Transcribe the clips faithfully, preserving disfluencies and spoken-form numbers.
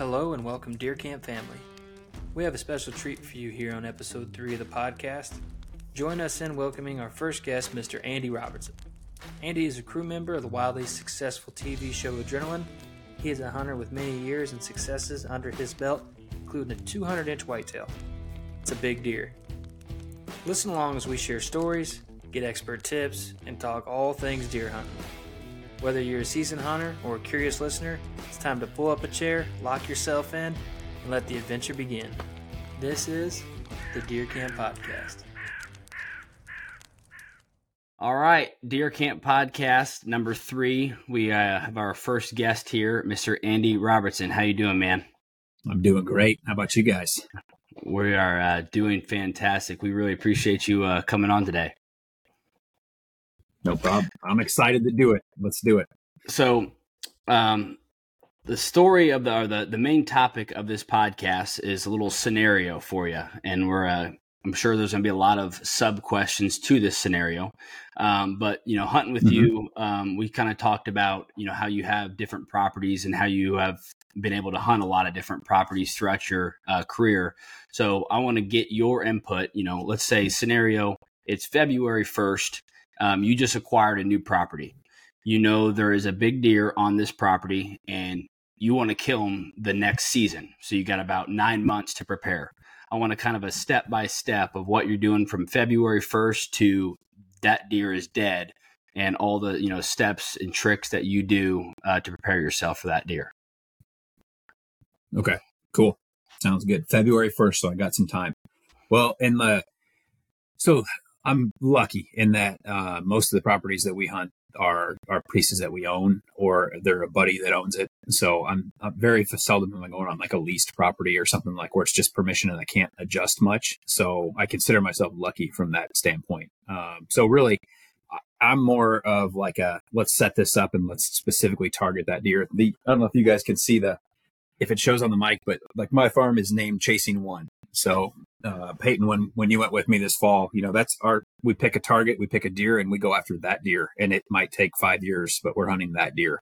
Hello and welcome, Deer Camp family. We have a special treat for you here on episode three of the podcast. Join us in welcoming our first guest, Mister Andy Robertson. Andy is a crew member of the wildly successful T V show Adrenaline. He is a hunter with many years and successes under his belt, including a two hundred inch whitetail. It's a big deer. Listen along as we share stories, get expert tips, and talk all things deer hunting. Whether you're a seasoned hunter or a curious listener, it's time to pull up a chair, lock yourself in, and let the adventure begin. This is the DeerCamp Podcast. All right, DeerCamp Podcast number three. We uh, have our first guest here, Mister Andy Robertson. How you doing, man? I'm doing great. How about you guys? We are uh, doing fantastic. We really appreciate you uh, coming on today. No problem. I'm excited to do it. Let's do it. So um, the story of the, or the the main topic of this podcast is a little scenario for you. And we're uh, I'm sure there's going to be a lot of sub questions to this scenario. Um, but, you know, hunting with mm-hmm. you, um, we kind of talked about, you know, how you have different properties and how you have been able to hunt a lot of different properties throughout your uh, career. So I want to get your input. You know, let's say scenario, it's February first. Um, you just acquired a new property. You know there is a big deer on this property, and you want to kill him the next season. So you got about nine months to prepare. I want a kind of a step by step of what you're doing from February first to that deer is dead, and all the you know steps and tricks that you do uh, to prepare yourself for that deer. Okay, cool, sounds good. February first, so I got some time. Well, in the so. I'm lucky in that uh, most of the properties that we hunt are, are pieces that we own, or they're a buddy that owns it. So I'm, I'm very seldom am I going on like a leased property or something like where it's just permission and I can't adjust much. So I consider myself lucky from that standpoint. Um, so really, I'm more of like a let's set this up and let's specifically target that deer. The I don't know if you guys can see the if it shows on the mic, but like my farm is named Chasing One. So, uh, Peyton, when, when you went with me this fall, you know, that's our, we pick a target, we pick a deer and we go after that deer, and it might take five years, but we're hunting that deer.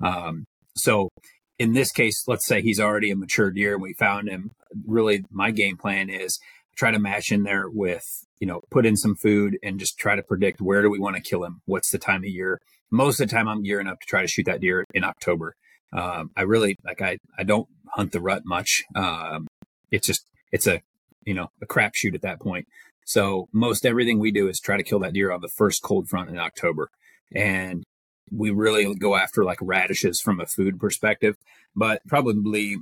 Um, so in this case, let's say he's already a mature deer and we found him. Really, my game plan is try to match in there with, you know, put in some food and just try to predict where do we want to kill him? What's the time of year? Most of the time I'm gearing up to try to shoot that deer in October. Um, I really like, I, I don't hunt the rut much. Um, it's just, It's a, you know, a crapshoot at that point. So most everything we do is try to kill that deer on the first cold front in October. And we really go after like radishes from a food perspective, but probably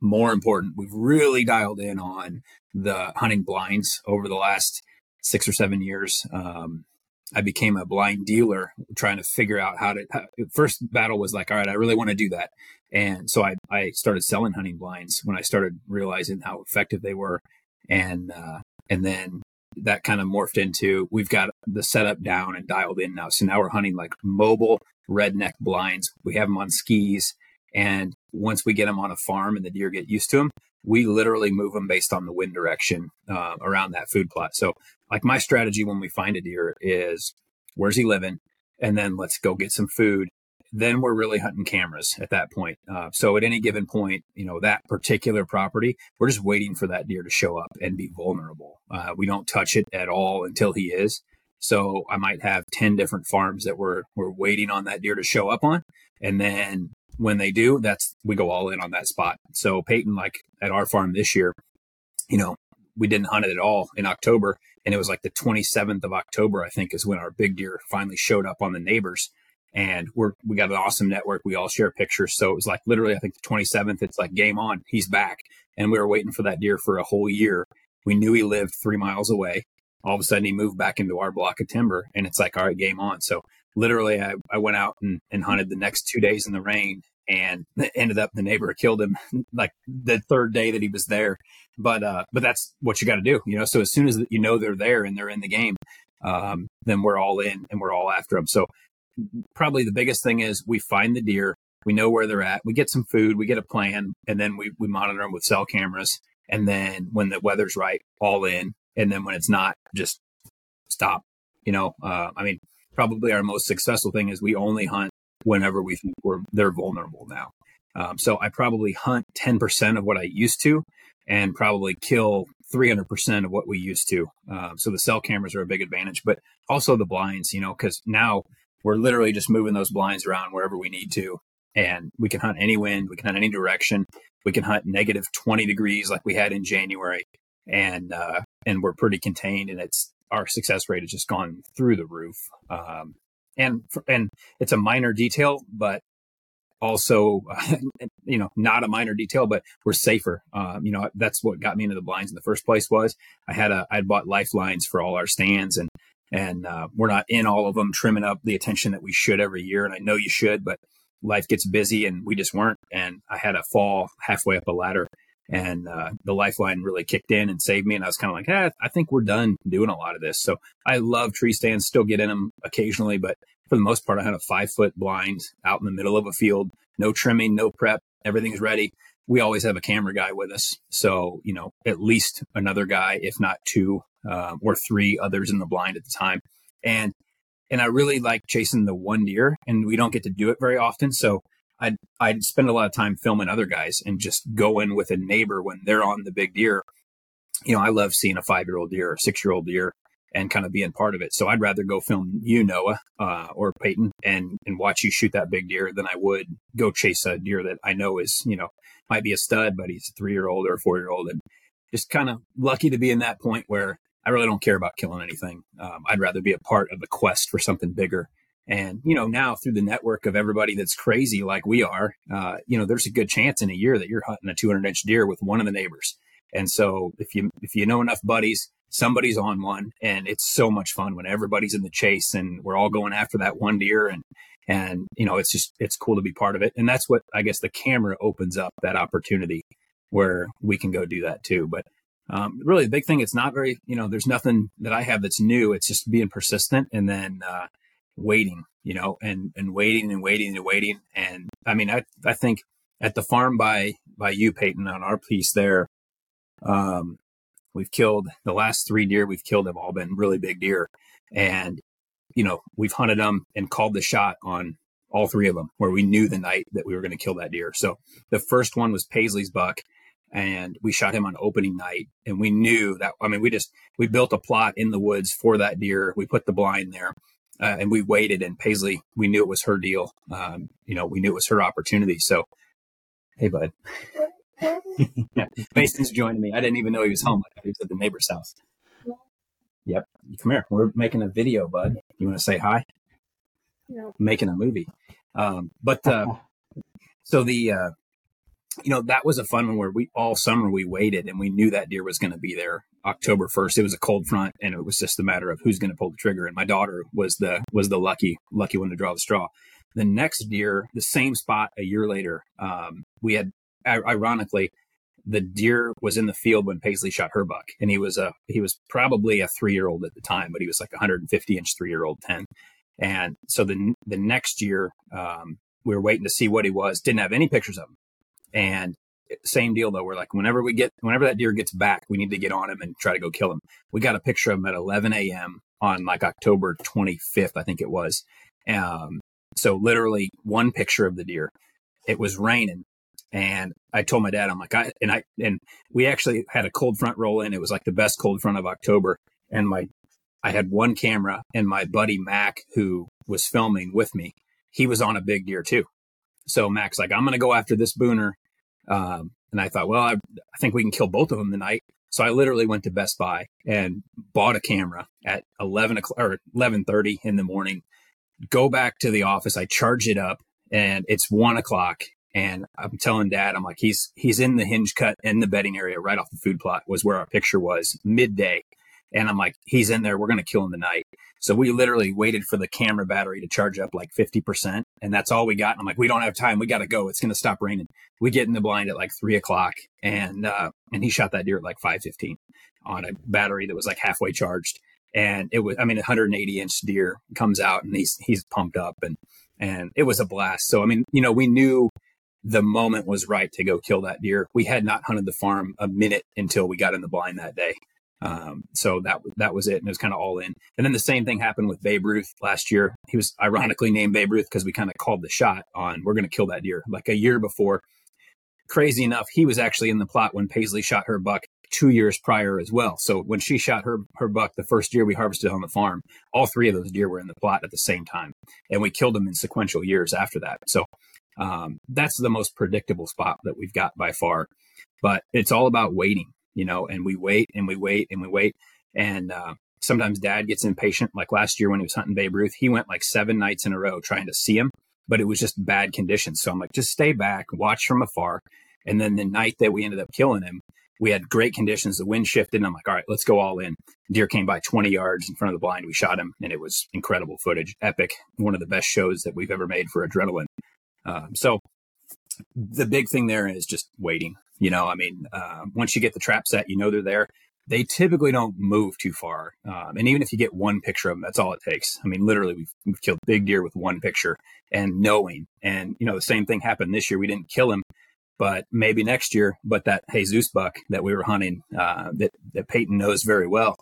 more important, we've really dialed in on the hunting blinds over the last six or seven years. Um, I became a blind dealer trying to figure out how to, how, first battle was like, all right, I really want to do that. And so I, I started selling hunting blinds when I started realizing how effective they were. And, uh, and then that kind of morphed into, we've got the setup down and dialed in now. So now we're hunting like mobile redneck blinds. We have them on skis. And once we get them on a farm and the deer get used to them, we literally move them based on the wind direction, uh, around that food plot. So like my strategy when we find a deer is where's he living? And then let's go get some food. Then we're really hunting cameras at that point. Uh, so at any given point, you know, that particular property, we're just waiting for that deer to show up and be vulnerable. Uh, we don't touch it at all until he is. So I might have ten different farms that we're, we're waiting on that deer to show up on. And then when they do, that's, we go all in on that spot. So Peyton, like at our farm this year, you know, we didn't hunt it at all in October. And it was like the twenty-seventh of October, I think, is when our big deer finally showed up on the neighbors. And we're, we got an awesome network. We all share pictures. So it was like literally, I think the twenty-seventh, it's like game on, he's back. And we were waiting for that deer for a whole year. We knew he lived three miles away. All of a sudden he moved back into our block of timber and it's like, all right, game on. So literally I, I went out and, and hunted the next two days in the rain and ended up the neighbor killed him like the third day that he was there. But, uh, but that's what you got to do, you know? So as soon as you know, they're there and they're in the game, um, then we're all in and we're all after them. So probably the biggest thing is we find the deer, we know where they're at, we get some food, we get a plan, and then we, we monitor them with cell cameras. And then when the weather's right, all in. And then when it's not, just stop, you know, uh, I mean, probably our most successful thing is we only hunt whenever we think we're, they're vulnerable now. Um, so I probably hunt ten percent of what I used to and probably kill three hundred percent of what we used to. Um, so the cell cameras are a big advantage, but also the blinds, you know, because now we're literally just moving those blinds around wherever we need to. And we can hunt any wind. We can hunt any direction. We can hunt negative twenty degrees like we had in January. And uh, and we're pretty contained. And it's our success rate has just gone through the roof. Um, and and it's a minor detail, but also, uh, you know, not a minor detail, but we're safer. Um, you know, that's what got me into the blinds in the first place was I had a I'd bought lifelines for all our stands, and and uh, we're not in all of them trimming up the attention that we should every year. And I know you should, but life gets busy and we just weren't. And I had a fall halfway up a ladder, and uh, the lifeline really kicked in and saved me. And I was kind of like, eh, I think we're done doing a lot of this. So I love tree stands, still get in them occasionally, but for the most part, I had a five foot blind out in the middle of a field, no trimming, no prep, everything's ready. We always have a camera guy with us. So, you know, at least another guy, if not two uh, or three others in the blind at the time. And, and I really like chasing the one deer, and we don't get to do it very often. So I'd, I'd spend a lot of time filming other guys and just go in with a neighbor when they're on the big deer. You know, I love seeing a five-year-old deer or six-year-old deer and kind of being part of it. So I'd rather go film you, Noah, uh, or Peyton, and, and watch you shoot that big deer than I would go chase a deer that I know is, you know, might be a stud, but he's a three-year-old or a four-year-old. And just kind of lucky to be in that point where I really don't care about killing anything. Um, I'd rather be a part of the quest for something bigger. And, you know, now through the network of everybody that's crazy like we are, uh, you know, there's a good chance in a year that you're hunting a two hundred inch deer with one of the neighbors. And so if you if you know enough buddies, somebody's on one, and it's so much fun when everybody's in the chase and we're all going after that one deer. And, and you know, it's just, it's cool to be part of it. And that's what, I guess, the camera opens up that opportunity where we can go do that too. But um, really the big thing, it's not very, you know, there's nothing that I have that's new. It's just being persistent and then, uh, waiting, you know, and, and waiting and waiting and waiting. And I mean, I, I think at the farm by, by you, Peyton, on our piece there, um, we've killed the last three deer we've killed have all been really big deer. And, you know, we've hunted them and called the shot on all three of them where we knew the night that we were going to kill that deer. So the first one was Paisley's buck, and we shot him on opening night. And we knew that, I mean, we just, we built a plot in the woods for that deer. We put the blind there. Uh, and we waited, and Paisley, we knew it was her deal. Um, you know, we knew it was her opportunity. So, hey, bud. Yeah. Mason's joining me. I didn't even know he was home. I thought he was at the neighbor's house. Yep. Come here. We're making a video, bud. You want to say hi? No. Making a movie. Um, but uh, so the, uh, you know, that was a fun one where we all summer we waited, and we knew that deer was going to be there. October first, it was a cold front, and it was just a matter of who's going to pull the trigger. And my daughter was the was the lucky lucky one to draw the straw. The next deer, the same spot a year later, um, we had, ironically, the deer was in the field when Paisley shot her buck, and he was a he was probably a three year old at the time, but he was like one hundred fifty inch three year old ten. And so the the next year, um, we were waiting to see what he was. Didn't have any pictures of him, and same deal though. We're like, whenever we get, whenever that deer gets back, we need to get on him and try to go kill him. We got a picture of him at eleven a.m. on like October twenty-fifth, I think it was. Um, so literally one picture of the deer. It was raining, and I told my dad, I'm like, I and I and we actually had a cold front roll in. It was like the best cold front of October, and my I had one camera, and my buddy Mac, who was filming with me, he was on a big deer too. So Mac's like, I'm gonna go after this booner. Um, and I thought, well, I, I think we can kill both of them tonight. So I literally went to Best Buy and bought a camera at eleven o'clock or eleven thirty in the morning, go back to the office. I charge it up, and it's one o'clock. And I'm telling Dad, I'm like, he's, he's in the hinge cut in the bedding area, right off the food plot was where our picture was midday. And I'm like, he's in there. We're going to kill him tonight. So we literally waited for the camera battery to charge up like fifty percent. And that's all we got. And I'm like, we don't have time. We got to go. It's going to stop raining. We get in the blind at like three o'clock. And, uh, and he shot that deer at like five fifteen on a battery that was like halfway charged. And it was, I mean, one hundred eighty inch deer comes out, and he's, he's pumped up, and, and it was a blast. So, I mean, you know, we knew the moment was right to go kill that deer. We had not hunted the farm a minute until we got in the blind that day. Um, so that that was it. And it was kind of all in. And then the same thing happened with Babe Ruth last year. He was ironically named Babe Ruth because we kind of called the shot on, we're going to kill that deer like a year before. Crazy enough, he was actually in the plot when Paisley shot her buck two years prior as well. So when she shot her, her buck, the first deer we harvested on the farm, all three of those deer were in the plot at the same time. And we killed them in sequential years after that. So um, that's the most predictable spot that we've got by far. But it's all about waiting, you know, and we wait and we wait and we wait. And uh, sometimes dad gets impatient. Like last year when he was hunting Babe Ruth, he went like seven nights in a row trying to see him, but it was just bad conditions. So I'm like, just stay back, watch from afar. And then the night that we ended up killing him, we had great conditions. The wind shifted and I'm like, all right, let's go all in. Deer came by twenty yards in front of the blind. We shot him and it was incredible footage. Epic. One of the best shows that we've ever made for Adrenaline. Um, so the big thing there is just waiting. You know, I mean, uh, once you get the trap set, you know, they're there. They typically don't move too far. Um, and even if you get one picture of them, that's all it takes. I mean, literally, we've, we've killed big deer with one picture and knowing. And, you know, the same thing happened this year. We didn't kill him, but maybe next year. But that Jesus buck that we were hunting uh, that, that Peyton knows very well,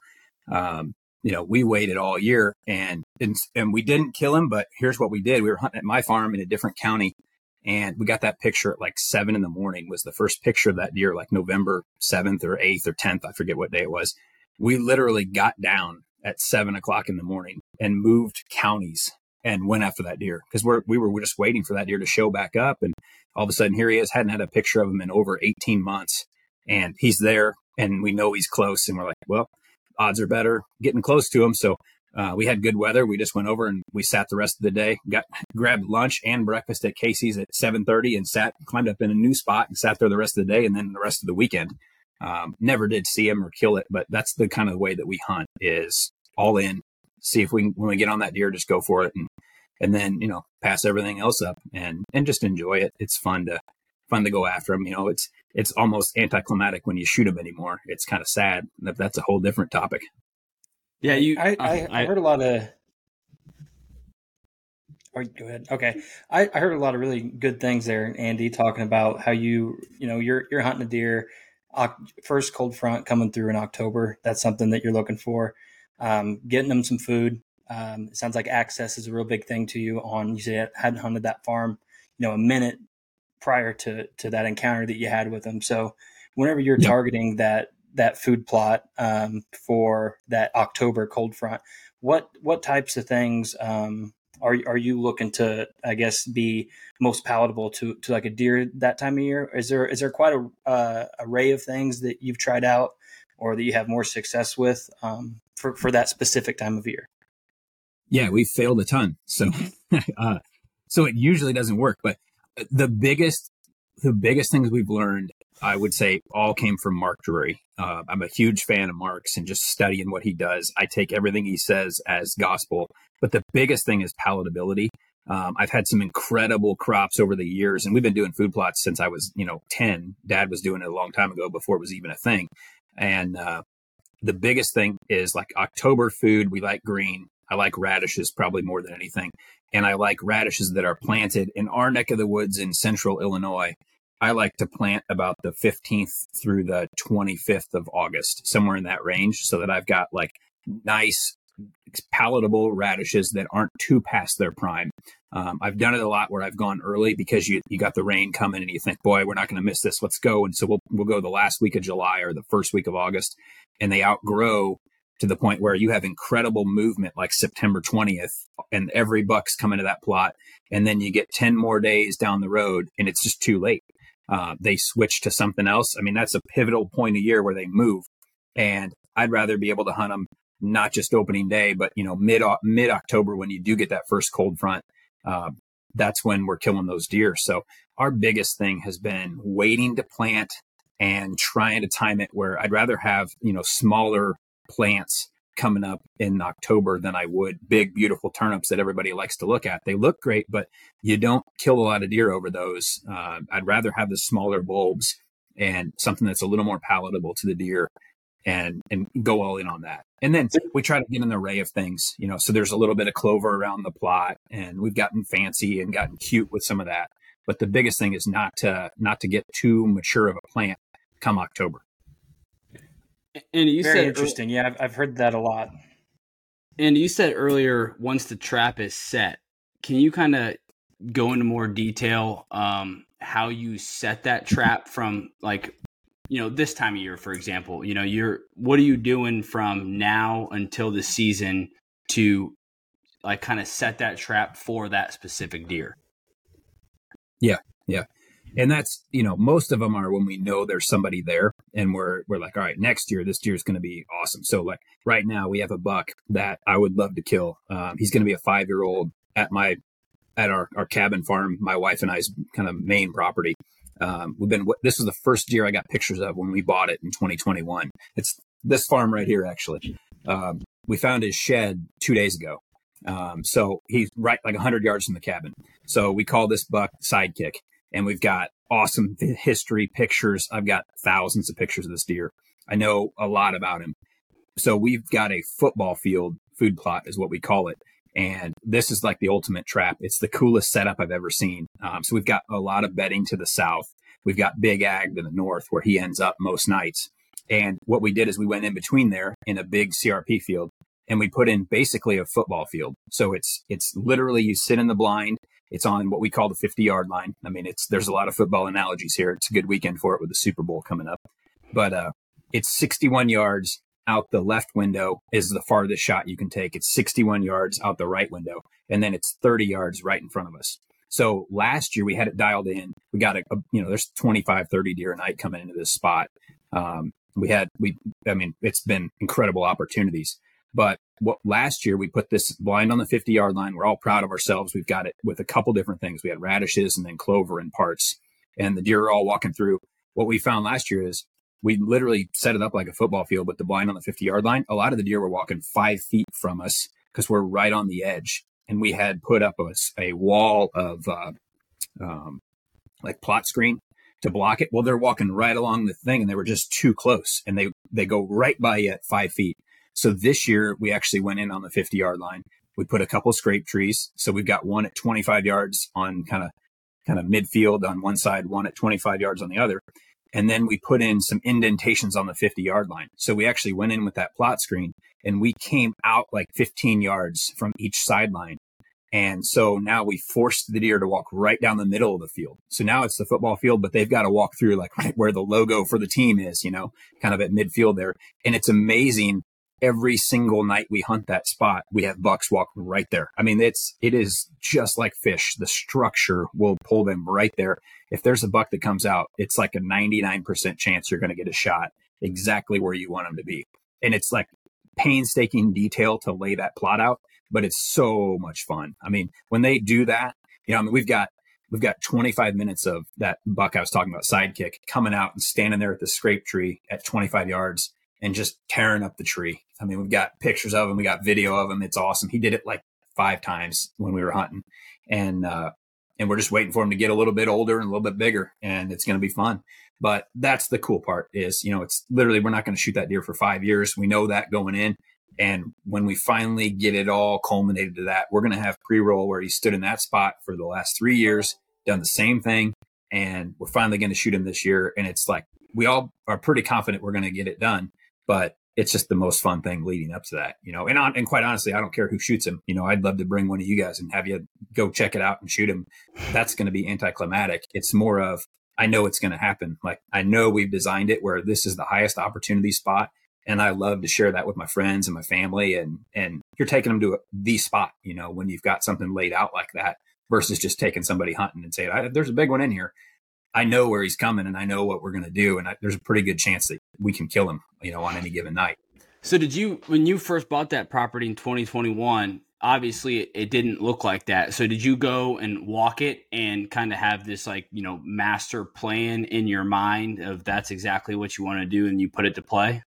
um, you know, we waited all year and, and and we didn't kill him. But here's what we did. We were hunting at my farm in a different county. And we got that picture at like seven in the morning was the first picture of that deer, like November seventh or eighth or tenth. I forget what day it was. We literally got down at seven o'clock in the morning and moved counties and went after that deer because we're, we were just waiting for that deer to show back up. And all of a sudden, here he is, hadn't had a picture of him in over eighteen months. And he's there and we know he's close. And we're like, well, odds are better getting close to him. So Uh, we had good weather. We just went over and we sat the rest of the day, got grabbed lunch and breakfast at Casey's at seven thirty and sat, climbed up in a new spot and sat there the rest of the day and then the rest of the weekend. Um, never did see him or kill it, but that's the kind of way that we hunt is all in. See if we can, when we get on that deer, just go for it and and then, you know, pass everything else up and and just enjoy it. It's fun to fun to go after them. You know, it's it's almost anticlimactic when you shoot them anymore. It's kind of sad. That's a whole different topic. Yeah, you. I, I, I heard a lot of. Oh, go ahead. Okay, I, I heard a lot of really good things there, Andy, talking about how you you know you're you're hunting a deer, first cold front coming through in October. That's something that you're looking for. Um, getting them some food. Um, it sounds like access is a real big thing to you. On you said I hadn't hunted that farm, you know, a minute prior to to that encounter that you had with them. So whenever you're yeah. targeting that. that food plot um, for that October cold front, what what types of things um, are are you looking to, I guess, be most palatable to, to like a deer that time of year? Is there is there quite an uh, array of things that you've tried out or that you have more success with um, for, for that specific time of year? Yeah, we failed a ton. So uh, so it usually doesn't work. But the biggest the biggest things we've learned, I would say, all came from Mark Drury. Uh, I'm a huge fan of Mark's and just studying what he does. I take everything he says as gospel. But the biggest thing is palatability. Um, I've had some incredible crops over the years, and we've been doing food plots since I was, you know, ten. Dad was doing it a long time ago before it was even a thing. And uh, the biggest thing is like October food. We like green. I like radishes probably more than anything. And I like radishes that are planted in our neck of the woods in central Illinois. I like to plant about the fifteenth through the twenty-fifth of August, somewhere in that range, so that I've got like nice, palatable radishes that aren't too past their prime. Um, I've done it a lot where I've gone early because you you got the rain coming and you think, boy, we're not going to miss this. Let's go. And so we'll we'll go the last week of July or the first week of August, and they outgrow to the point where you have incredible movement like September twentieth and every buck's coming to that plot. And then you get ten more days down the road and it's just too late. Uh, they switch to something else. I mean, that's a pivotal point of year where they move. And I'd rather be able to hunt them, not just opening day, but, you know, mid mid October when you do get that first cold front, uh, that's when we're killing those deer. So our biggest thing has been waiting to plant and trying to time it where I'd rather have, you know, smaller plants coming up in October than I would big, beautiful turnips that everybody likes to look at. They look great, but you don't kill a lot of deer over those. Uh, I'd rather have the smaller bulbs and something that's a little more palatable to the deer and, and go all in on that. And then we try to get an array of things, you know, so there's a little bit of clover around the plot and we've gotten fancy and gotten cute with some of that. But the biggest thing is not to, not to get too mature of a plant come October. And you Very said interesting. Er- yeah, I've, I've heard that a lot. And you said earlier, once the trap is set, can you kind of go into more detail um, how you set that trap from, like, you know, this time of year, for example, you know, you're, what are you doing from now until the season to like kind of set that trap for that specific deer? Yeah. Yeah. And that's, you know, most of them are when we know there's somebody there and we're, we're like, all right, next year, this deer is going to be awesome. So like right now we have a buck that I would love to kill. Um, he's going to be a five-year-old at my, at our, our cabin farm, my wife and I's kind of main property. Um, we've been, this was the first deer I got pictures of when we bought it in twenty twenty-one. It's this farm right here, actually. Um, we found his shed two days ago. Um, so he's right like a hundred yards from the cabin. So we call this buck Sidekick, and we've got awesome history pictures. I've got thousands of pictures of this deer. I know a lot about him. So we've got a football field food plot is what we call it. And this is like the ultimate trap. It's the coolest setup I've ever seen. Um, so we've got a lot of bedding to the south. We've got big ag to the north where he ends up most nights. And what we did is we went in between there in a big C R P field, and we put in basically a football field. So it's it's literally you sit in the blind. It's on what we call the fifty-yard line. I mean, it's there's a lot of football analogies here. It's a good weekend for it with the Super Bowl coming up. But uh, it's sixty-one yards. Out the left window is the farthest shot you can take. It's sixty-one yards out the right window, and then it's thirty yards right in front of us. So last year we had it dialed in. We got a, a you know, there's twenty-five, thirty deer a night coming into this spot. Um, we had, we, I mean, it's been incredible opportunities, but what last year we put this blind on the fifty-yard line. We're all proud of ourselves. We've got it with a couple different things. We had radishes and then clover and parts, and the deer are all walking through. What we found last year is we literally set it up like a football field with the blind on the fifty-yard line. A lot of the deer were walking five feet from us because we're right on the edge. And we had put up a, a wall of uh, um, like plot screen to block it. Well, they're walking right along the thing, and they were just too close. And they, they go right by you at five feet. So this year, we actually went in on the fifty-yard line. We put a couple scrape trees. So we've got one at twenty-five yards on kind of kind of midfield on one side, one at twenty-five yards on the other. And then we put in some indentations on the fifty-yard line. So we actually went in with that plot screen, and we came out like fifteen yards from each sideline. And so now we forced the deer to walk right down the middle of the field. So now it's the football field, but they've got to walk through like right where the logo for the team is, you know, kind of at midfield there. And it's amazing. Every single night we hunt that spot, we have bucks walk right there. I mean, it's, it is just like fish. The structure will pull them right there. If there's a buck that comes out, it's like a ninety-nine percent chance you're going to get a shot exactly where you want them to be. And it's like painstaking detail to lay that plot out, but it's so much fun. I mean, when they do that, you know, I mean, we've got, we've got twenty-five minutes of that buck I was talking about, Sidekick, coming out and standing there at the scrape tree at twenty-five yards and just tearing up the tree. I mean, we've got pictures of him. We got video of him. It's awesome. He did it like five times when we were hunting. And uh, and we're just waiting for him to get a little bit older and a little bit bigger. And it's going to be fun. But that's the cool part is, you know, it's literally we're not going to shoot that deer for five years. We know that going in. And when we finally get it all culminated to that, we're going to have pre-roll where he stood in that spot for the last three years, done the same thing. And we're finally going to shoot him this year. And it's like we all are pretty confident we're going to get it done. But it's just the most fun thing leading up to that, you know, and on, and quite honestly, I don't care who shoots him. You know, I'd love to bring one of you guys and have you go check it out and shoot him. That's going to be anticlimactic. It's more of, I know it's going to happen. Like I know we've designed it where this is the highest opportunity spot. And I love to share that with my friends and my family. And, and you're taking them to a, the spot, you know, when you've got something laid out like that versus just taking somebody hunting and saying, I, there's a big one in here. I know where he's coming and I know what we're going to do. And I, there's a pretty good chance that we can kill him, you know, on any given night. So did you, when you first bought that property in twenty twenty-one, obviously it, it didn't look like that. So did you go and walk it and kind of have this like, you know, master plan in your mind of that's exactly what you want to do and you put it to play?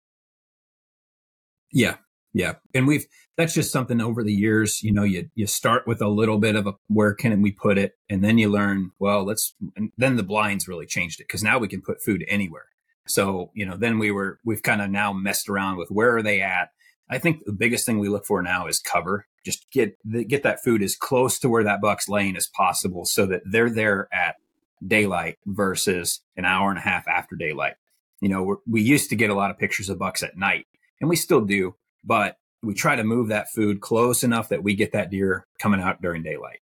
Yeah. Yeah. And we've, that's just something over the years, you know, you, you start with a little bit of a, where can we put it? And then you learn, well, let's, and then the blinds really changed it because now we can put food anywhere. So, you know, then we were, we've kind of now messed around with where are they at? I think the biggest thing we look for now is cover. Just get, get that food as close to where that buck's laying as possible so that they're there at daylight versus an hour and a half after daylight. You know, we're, we used to get a lot of pictures of bucks at night, and we still do, but we try to move that food close enough that we get that deer coming out during daylight.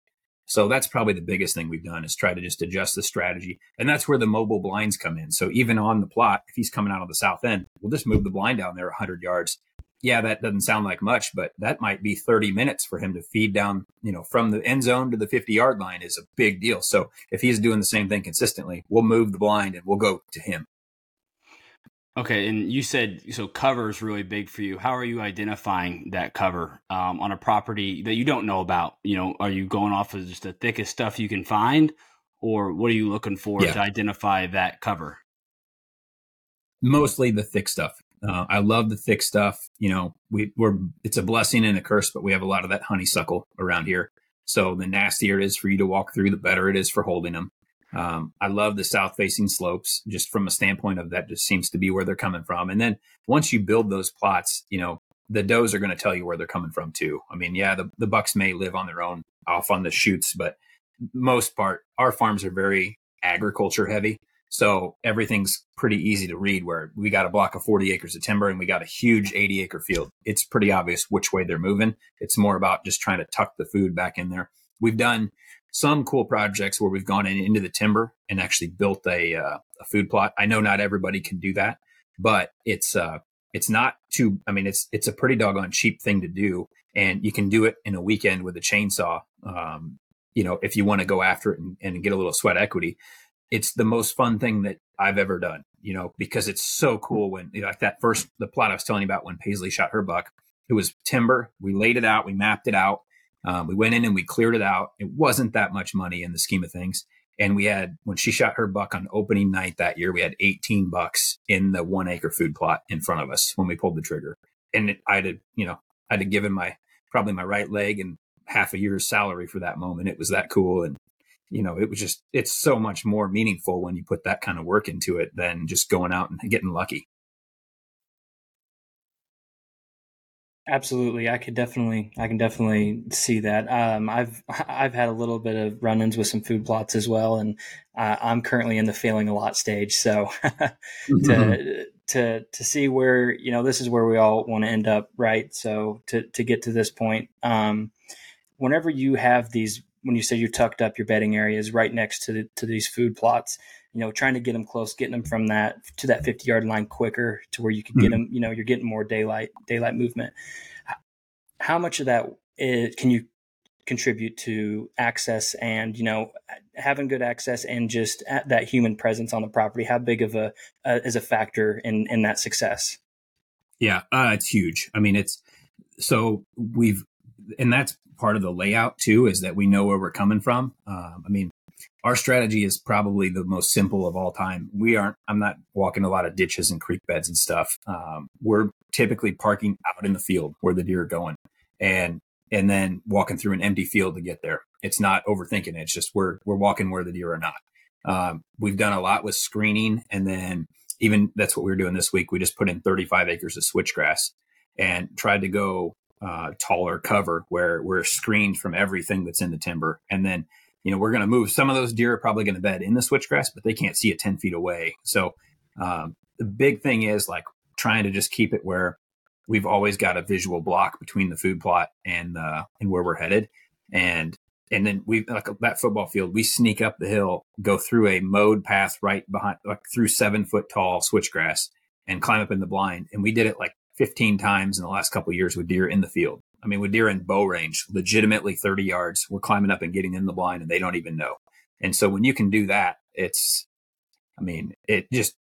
So that's probably the biggest thing we've done, is try to just adjust the strategy. And that's where the mobile blinds come in. So even on the plot, if he's coming out of the south end, we'll just move the blind down there one hundred yards. Yeah, that doesn't sound like much, but that might be thirty minutes for him to feed down, you know, from the end zone to the fifty yard line is a big deal. So if he's doing the same thing consistently, we'll move the blind and we'll go to him. Okay. And you said, so cover is really big for you. How are you identifying that cover um, on a property that you don't know about? You know, are you going off of just the thickest stuff you can find, or what are you looking for yeah. to identify that cover? Mostly the thick stuff. Uh, I love the thick stuff. You know, we, we're, it's a blessing and a curse, but we have a lot of that honeysuckle around here. So the nastier it is for you to walk through, the better it is for holding them. Um, I love the south-facing slopes, just from a standpoint of that just seems to be where they're coming from. And then once you build those plots, you know, the does are going to tell you where they're coming from too. I mean, yeah, the, the bucks may live on their own off on the chutes, but most part, our farms are very agriculture heavy. So everything's pretty easy to read, where we got a block of forty acres of timber and we got a huge eighty acre field. It's pretty obvious which way they're moving. It's more about just trying to tuck the food back in there. We've done some cool projects where we've gone in into the timber and actually built a, uh, a food plot. I know not everybody can do that, but it's uh, it's not too. I mean, it's it's a pretty doggone cheap thing to do, and you can do it in a weekend with a chainsaw. Um, you know, if you want to go after it and, and get a little sweat equity, it's the most fun thing that I've ever done. You know, because it's so cool when, you know, like that first the plot I was telling you about when Paisley shot her buck. It was timber. We laid it out. We mapped it out. Um, we went in and we cleared it out. It wasn't that much money in the scheme of things. And we had, when she shot her buck on opening night that year, we had eighteen bucks in the one acre food plot in front of us when we pulled the trigger. And it, I'd have, you know, I'd have given my, probably my right leg and half a year's salary for that moment. It was that cool. And, you know, it was just, it's so much more meaningful when you put that kind of work into it than just going out and getting lucky. Absolutely. I could definitely, I can definitely see that. Um, I've, I've had a little bit of run-ins with some food plots as well. And uh, I'm currently in the failing a lot stage. So mm-hmm. to, to, to see where, you know, this is where we all want to end up. Right. So to, to get to this point, um, whenever you have these, when you say you're tucked up your bedding areas right next to the, to these food plots, you know, trying to get them close, getting them from that to that fifty yard line quicker to where you can get them, you know, you're getting more daylight, daylight movement. How much of that is, can you contribute to access and, you know, having good access and just that human presence on the property? How big of a, uh, is a factor in, in that success? Yeah, uh, it's huge. I mean, it's, so we've, and that's part of the layout too, is that we know where we're coming from. Um, I mean, our strategy is probably the most simple of all time. We aren't, I'm not walking a lot of ditches and creek beds and stuff. Um, we're typically parking out in the field where the deer are going and, and then walking through an empty field to get there. It's not overthinking it. It's just we're, we're walking where the deer are not. Um, we've done a lot with screening, and then even that's what we were doing this week. We just put in thirty-five acres of switchgrass and tried to go uh, taller cover where we're screened from everything that's in the timber. And then, you know, we're going to move. Some of those deer are probably going to bed in the switchgrass, but they can't see it ten feet away. So um, the big thing is like trying to just keep it where we've always got a visual block between the food plot and uh, and where we're headed. And and then we like that football field, we sneak up the hill, go through a mowed path right behind, like through seven foot tall switchgrass, and climb up in the blind. And we did it like fifteen times in the last couple of years with deer in the field. I mean, with deer in bow range, legitimately thirty yards, we're climbing up and getting in the blind and they don't even know. And so when you can do that, it's, I mean, it just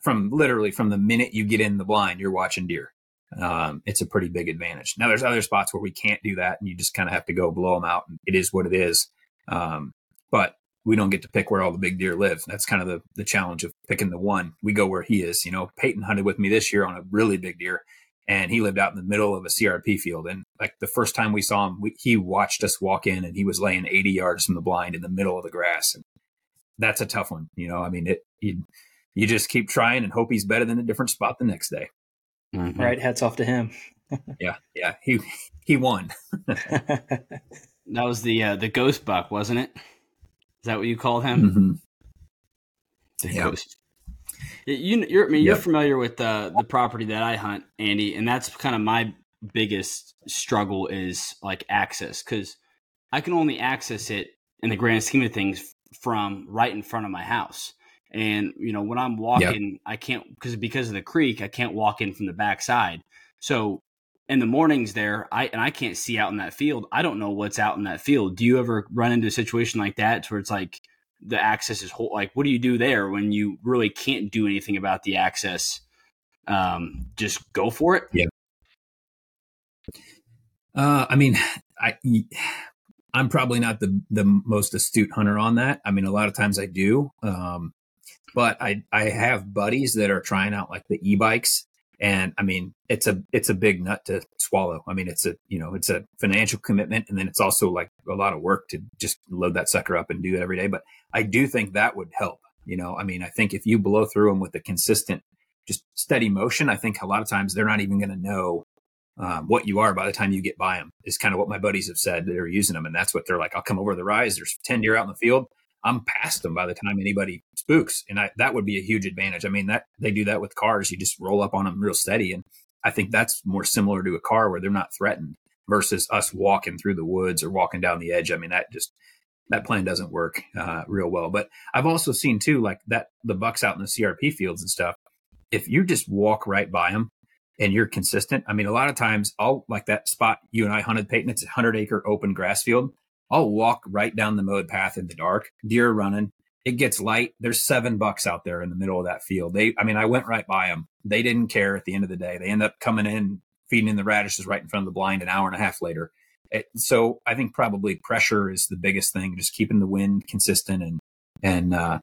from literally from the minute you get in the blind, you're watching deer. Um, it's a pretty big advantage. Now there's other spots where we can't do that and you just kind of have to go blow them out. And it is what it is. Um, but we don't get to pick where all the big deer live. That's kind of the, the challenge of picking the one. We go where he is. You know, Peyton hunted with me this year on a really big deer. And he lived out in the middle of a C R P field. And like the first time we saw him, we, he watched us walk in and he was laying eighty yards from the blind in the middle of the grass. And that's a tough one. You know, I mean, it you, you just keep trying and hope he's better than a different spot the next day. Mm-hmm. Right. Hats off to him. yeah. Yeah. He he won. That was the uh, the ghost buck, wasn't it? Is that what you called him? Mm-hmm. The yeah. ghost. You, you're, I mean, you're yep. familiar with uh, the property that I hunt, Andy, and that's kind of my biggest struggle is like access, because I can only access it in the grand scheme of things from right in front of my house. And, you know, when I'm walking, yep. I can't, because because of the creek, I can't walk in from the backside. So in the mornings there, I and I can't see out in that field. I don't know what's out in that field. Do you ever run into a situation like that where it's like the access is whole, like what do you do there when you really can't do anything about the access? Um, just go for it. Yeah. Uh, I mean, I, I'm probably not the, the most astute hunter on that. I mean, a lot of times I do, um, but I, I have buddies that are trying out like the e-bikes, and I mean, it's a, it's a big nut to swallow. I mean, it's a, you know, it's a financial commitment, and then it's also like a lot of work to just load that sucker up and do it every day. But I do think that would help, you know, I mean, I think if you blow through them with a consistent, just steady motion, I think a lot of times they're not even going to know Um, what you are by the time you get by them, is kind of what my buddies have said. They're using them, and that's what they're like. I'll come over the rise. There's ten deer out in the field. I'm past them by the time anybody spooks. And I, that would be a huge advantage. I mean, that they do that with cars. You just roll up on them real steady. And I think that's more similar to a car where they're not threatened versus us walking through the woods or walking down the edge. I mean, that just, that plan doesn't work uh, real well. But I've also seen too, like that, the bucks out in the C R P fields and stuff, if you just walk right by them, and you're consistent. I mean, a lot of times I'll like that spot you and I hunted, Peyton, it's a hundred acre open grass field. I'll walk right down the mowed path in the dark, deer running. It gets light. There's seven bucks out there in the middle of that field. They, I mean, I went right by them. They didn't care at the end of the day. They end up coming in, feeding in the radishes right in front of the blind an hour and a half later. It, so I think probably pressure is the biggest thing, just keeping the wind consistent and, and, uh,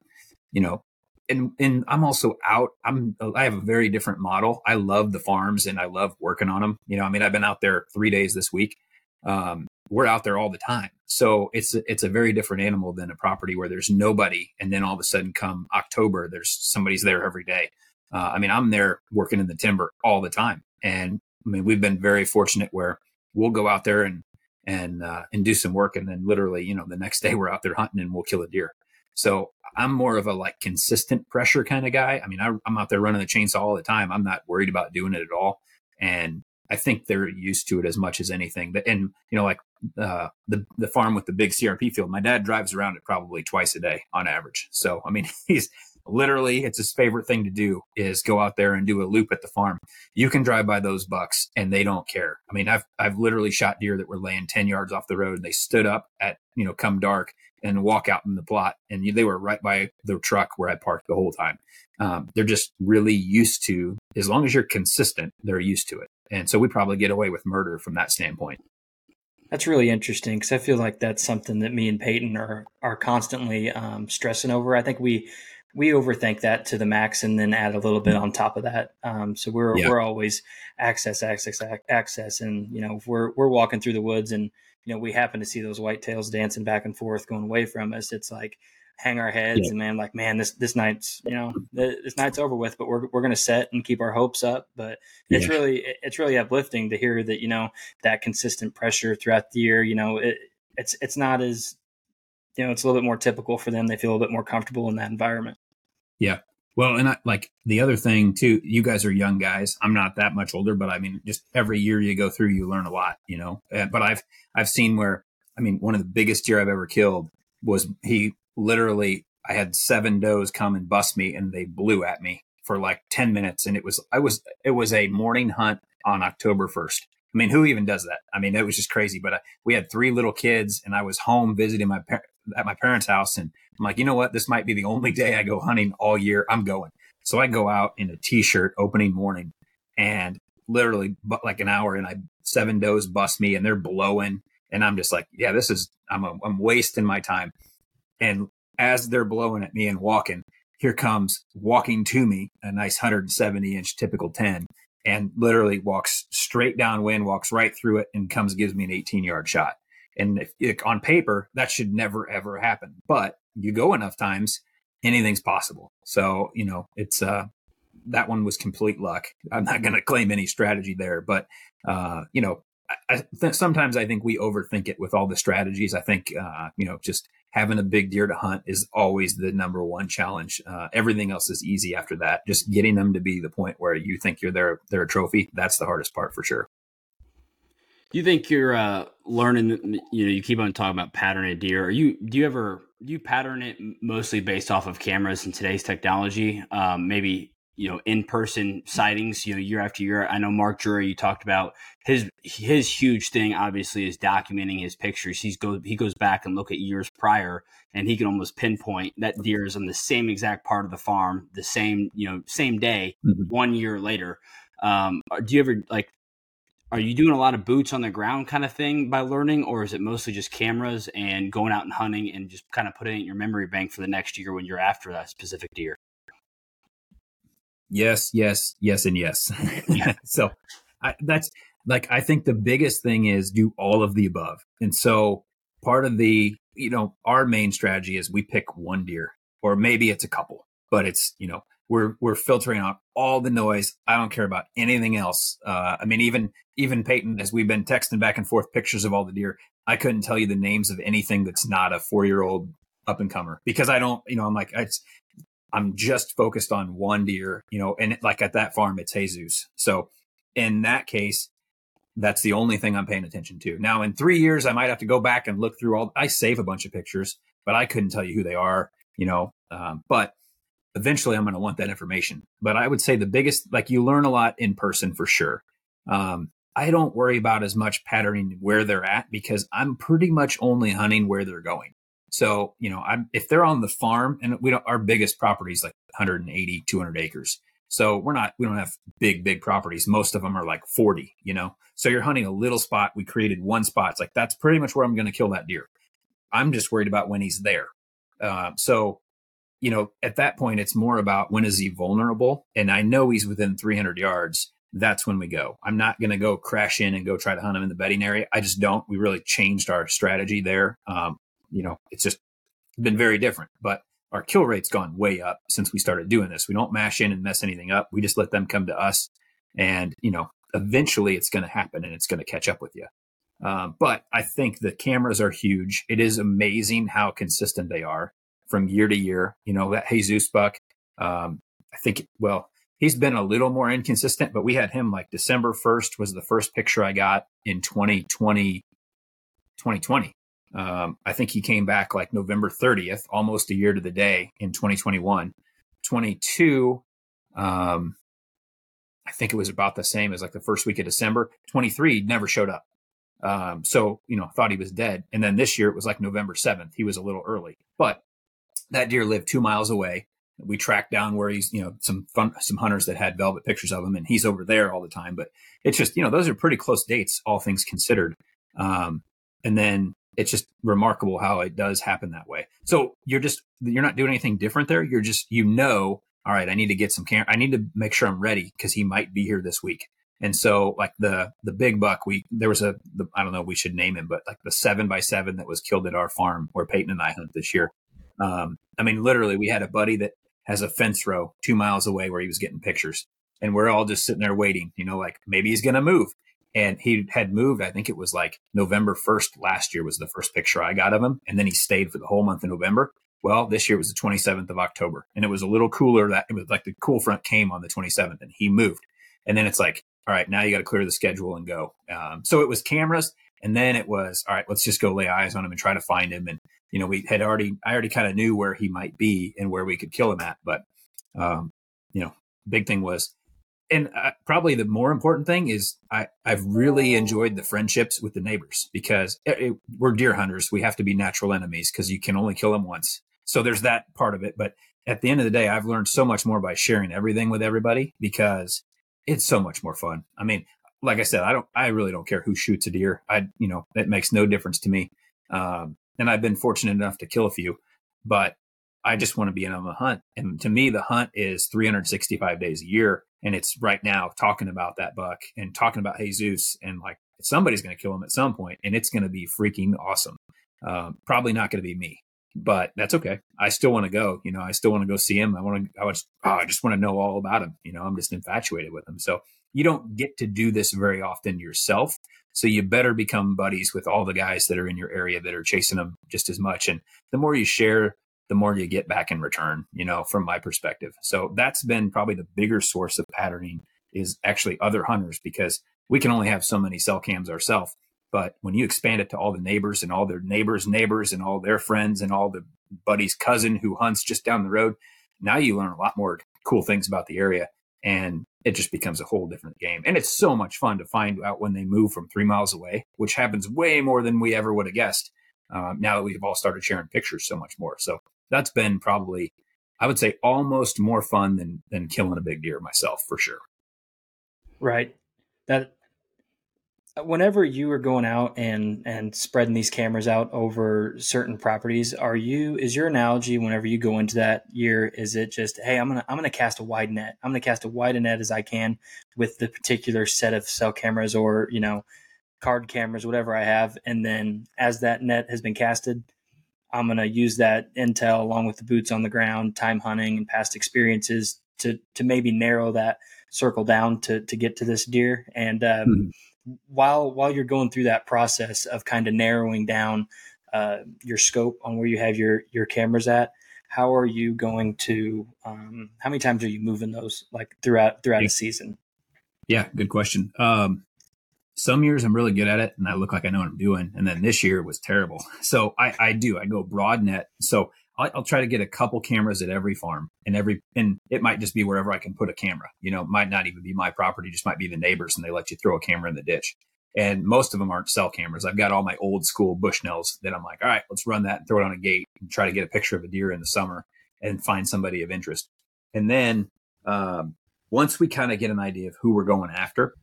you know, And and I'm also out. I'm I have a very different model. I love the farms and I love working on them. You know, I mean, I've been out there three days this week. Um, we're out there all the time, so it's it's a very different animal than a property where there's nobody, and then all of a sudden, come October, there's somebody's there every day. Uh, I mean, I'm there working in the timber all the time, and I mean, we've been very fortunate where we'll go out there and and uh, and do some work, and then literally, you know, the next day we're out there hunting and we'll kill a deer. So I'm more of a like consistent pressure kind of guy. I mean, I, I'm out there running the chainsaw all the time. I'm not worried about doing it at all. And I think they're used to it as much as anything. But, and, you know, like uh, the the farm with the big C R P field, my dad drives around it probably twice a day on average. So, I mean, he's literally, it's his favorite thing to do is go out there and do a loop at the farm. You can drive by those bucks and they don't care. I mean, I've I've literally shot deer that were laying ten yards off the road, and they stood up at, you know, come dark and walk out in the plot, and you, they were right by the truck where I parked the whole time. Um, they're just really used to, as long as you're consistent, they're used to it. And so we probably get away with murder from that standpoint. That's really interesting, because I feel like that's something that me and Peyton are are constantly um, stressing over. I think we we overthink that to the max, and then add a little bit on top of that. Um, so we're yeah. we're always access, access, access, and you know we're we're walking through the woods and. You know, we happen to see those whitetails dancing back and forth, going away from us. It's like hang our heads yeah. and then like, man, this this night's you know th- this night's over with. But we're we're gonna set and keep our hopes up. But yeah. it's really it's really uplifting to hear that you know that consistent pressure throughout the year. You know, it, it's it's not as you know it's a little bit more typical for them. They feel a little bit more comfortable in that environment. Yeah. Well, and I, like the other thing too, you guys are young guys. I'm not that much older, but I mean, just every year you go through, you learn a lot, you know, but I've, I've seen where, I mean, one of the biggest deer I've ever killed was he literally, I had seven does come and bust me, and they blew at me for like ten minutes. And it was, I was, it was a morning hunt on October first. I mean, who even does that? I mean, it was just crazy, but I, we had three little kids, and I was home visiting my parents. At my parents' house, and I'm like, you know what? This might be the only day I go hunting all year. I'm going. So I go out in a t-shirt opening morning, and literally, but like an hour, and I seven does bust me, and they're blowing, and I'm just like, yeah, this is I'm a, I'm wasting my time. And as they're blowing at me and walking, here comes walking to me a nice one hundred seventy inch typical ten, and literally walks straight downwind, walks right through it, and comes gives me an eighteen yard shot. And if, if, on paper, that should never, ever happen. But you go enough times, anything's possible. So, you know, it's uh, that one was complete luck. I'm not going to claim any strategy there. But, uh, you know, I, I th- sometimes I think we overthink it with all the strategies. I think, uh, you know, just having a big deer to hunt is always the number one challenge. Uh, everything else is easy after that. Just getting them to be the point where you think you're their, their trophy. That's the hardest part for sure. Do you think you're uh, learning, you know, you keep on talking about patterning deer. Are you, do you ever, do you pattern it mostly based off of cameras and today's technology? Um, maybe, you know, in-person sightings, you know, year after year. I know Mark Drury, you talked about his, his huge thing obviously is documenting his pictures. He's go, he goes back and look at years prior, and he can almost pinpoint that deer is on the same exact part of the farm, the same, you know, same day, mm-hmm. one year later. Um, do you ever like, are you doing a lot of boots on the ground kind of thing by learning, or is it mostly just cameras and going out and hunting and just kind of putting it in your memory bank for the next year when you're after that specific deer? Yes, yes, yes, and yes. So I, that's like, I think the biggest thing is do all of the above. And so part of the, you know, our main strategy is we pick one deer, or maybe it's a couple, but it's, you know, We're we're filtering out all the noise. I don't care about anything else. Uh, I mean, even even Peyton, as we've been texting back and forth pictures of all the deer, I couldn't tell you the names of anything that's not a four-year-old up-and-comer, because I don't, you know, I'm like, it's, I'm just focused on one deer, you know, and it, like at that farm, it's Jesus. So in that case, that's the only thing I'm paying attention to. Now, in three years, I might have to go back and look through all, I save a bunch of pictures, but I couldn't tell you who they are, you know, um, but eventually I'm going to want that information. But I would say the biggest, like you learn a lot in person for sure. Um, I don't worry about as much patterning where they're at, because I'm pretty much only hunting where they're going. So, you know, I'm, if they're on the farm, and we don't, our biggest property is like one eighty, two hundred acres. So we're not, we don't have big, big properties. Most of them are like forty, you know, so you're hunting a little spot. We created one spot. It's like, that's pretty much where I'm going to kill that deer. I'm just worried about when he's there. Uh, so you know, at that point, it's more about when is he vulnerable? And I know he's within three hundred yards. That's when we go. I'm not going to go crash in and go try to hunt him in the bedding area. I just don't. We really changed our strategy there. Um, you know, it's just been very different, but our kill rate's gone way up since we started doing this. We don't mash in and mess anything up. We just let them come to us. And, you know, eventually it's going to happen and it's going to catch up with you. Um, but I think the cameras are huge. It is amazing how consistent they are from year to year. You know, that Jesus buck, um, I think, well, he's been a little more inconsistent, but we had him like December first was the first picture I got in twenty twenty. Um, I think he came back like November thirtieth, almost a year to the day in twenty twenty-one. twenty-two, um, I think it was about the same as like the first week of December. twenty-three never showed up. Um, so, you know, thought he was dead. And then this year it was like November seventh. He was a little early, but that deer lived two miles away. We tracked down where he's, you know, some fun, some hunters that had velvet pictures of him, and he's over there all the time. But it's just, you know, those are pretty close dates, all things considered. Um, and then it's just remarkable how it does happen that way. So you're just, you're not doing anything different there. You're just, you know, all right, I need to get some camera. I need to make sure I'm ready because he might be here this week. And so like the, the big buck, we, there was a, the, I don't know, we should name him, but like the seven by seven that was killed at our farm where Peyton and I hunt this year. Um, I mean, literally we had a buddy that has a fence row two miles away where he was getting pictures, and we're all just sitting there waiting, you know, like maybe he's going to move. And he had moved. I think it was like November first last year was the first picture I got of him. And then he stayed for the whole month of November. Well, this year was the twenty-seventh of October, and it was a little cooler. That it was like the cool front came on the twenty-seventh and he moved. And then it's like, all right, now you got to clear the schedule and go. Um, so it was cameras. And then it was, all right, let's just go lay eyes on him and try to find him. And, you know, we had already, I already kind of knew where he might be and where we could kill him at. But, um, you know, big thing was, and uh, probably the more important thing is I, I've really enjoyed the friendships with the neighbors, because it, it, we're deer hunters. We have to be natural enemies because you can only kill them once. So there's that part of it. But at the end of the day, I've learned so much more by sharing everything with everybody, because it's so much more fun. I mean, like I said, I don't, I really don't care who shoots a deer. I, you know, it makes no difference to me. Um, and I've been fortunate enough to kill a few, but I just want to be in on the hunt. And to me, the hunt is three hundred sixty-five days a year. And it's right now talking about that buck and talking about Jesus, and like somebody's going to kill him at some point, and it's going to be freaking awesome. Um, probably not going to be me, but that's okay. I still want to go, you know, I still want to go see him. I want to, I was, oh, I just want to know all about him. You know, I'm just infatuated with him. So you don't get to do this very often yourself. So you better become buddies with all the guys that are in your area that are chasing them just as much. And the more you share, the more you get back in return, you know, from my perspective. So that's been probably the bigger source of patterning is actually other hunters, because we can only have so many cell cams ourselves. But when you expand it to all the neighbors and all their neighbors' neighbors and all their friends and all the buddy's cousin who hunts just down the road, now you learn a lot more cool things about the area. And it just becomes a whole different game. And it's so much fun to find out when they move from three miles away, which happens way more than we ever would have guessed. Um, now that we've all started sharing pictures so much more. So that's been probably, I would say, almost more fun than than killing a big deer myself, for sure. Right. That whenever you are going out and and spreading these cameras out over certain properties, are you is your analogy whenever you go into that year, is it just, hey, I'm gonna I'm gonna cast a wide net. I'm gonna cast a wide a net as I can with the particular set of cell cameras or, you know, card cameras, whatever I have, and then as that net has been casted, I'm gonna use that intel along with the boots on the ground, time hunting, and past experiences to to maybe narrow that circle down to to get to this deer. And um, mm-hmm. While while you're going through that process of kind of narrowing down uh, your scope on where you have your your cameras at, how are you going to? Um, how many times are you moving those like throughout throughout yeah. the season? Yeah, good question. Um, some years I'm really good at it, and I look like I know what I'm doing. And then this year was terrible. So I, I do I go broad net. So I'll, I'll try to get a couple cameras at every farm and every, and it might just be wherever I can put a camera, you know, might not even be my property, just might be the neighbors and they let you throw a camera in the ditch. And most of them aren't cell cameras. I've got all my old school Bushnells that I'm like, all right, let's run that and throw it on a gate and try to get a picture of a deer in the summer and find somebody of interest. And then um, once we kind of get an idea of who we're going after,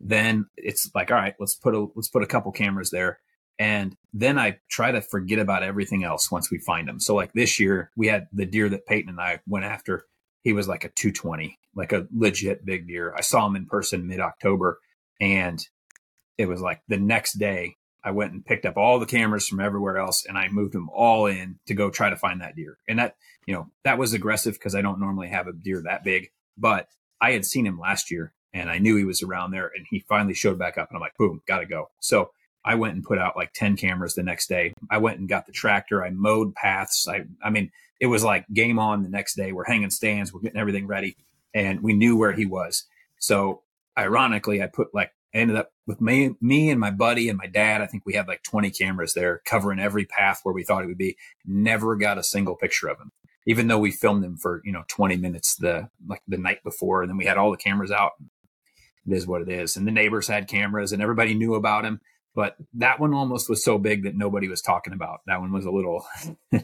then it's like, all right, let's put a, let's put a couple cameras there. And then I try to forget about everything else once we find them. So like this year, we had the deer that Peyton and I went after. He was like a two twenty, like a legit big deer. I saw him in person mid-October, and it was like the next day I went and picked up all the cameras from everywhere else, and I moved them all in to go try to find that deer. And that, you know, that was aggressive because I don't normally have a deer that big, but I had seen him last year, and I knew he was around there, and he finally showed back up, and I'm like, boom, got to go. So I went and put out like ten cameras the next day. I went and got the tractor. I mowed paths. I I mean, it was like game on the next day. We're hanging stands. We're getting everything ready. And we knew where he was. So ironically, I put like, I ended up with me, me and my buddy and my dad. I think we had like twenty cameras there covering every path where we thought he would be. Never got a single picture of him, even though we filmed him for, you know, twenty minutes the like the night before. And then we had all the cameras out. It is what it is. And the neighbors had cameras and everybody knew about him. But that one almost was so big that nobody was talking about. That one was a little,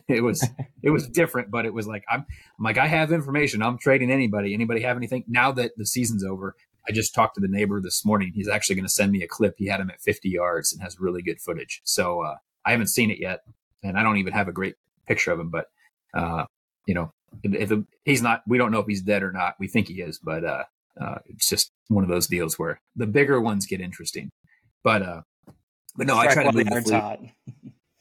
it was, it was different, but it was like, I'm, I'm like, I have information. I'm trading anybody. Anybody have anything? Now that the season's over, I just talked to the neighbor this morning. He's actually going to send me a clip. He had him at fifty yards and has really good footage. So uh, I haven't seen it yet. And I don't even have a great picture of him, but uh, you know, if, if he's not, we don't know if he's dead or not. We think he is, but uh, uh, it's just one of those deals where the bigger ones get interesting, but uh, But no, I try to move the fleet.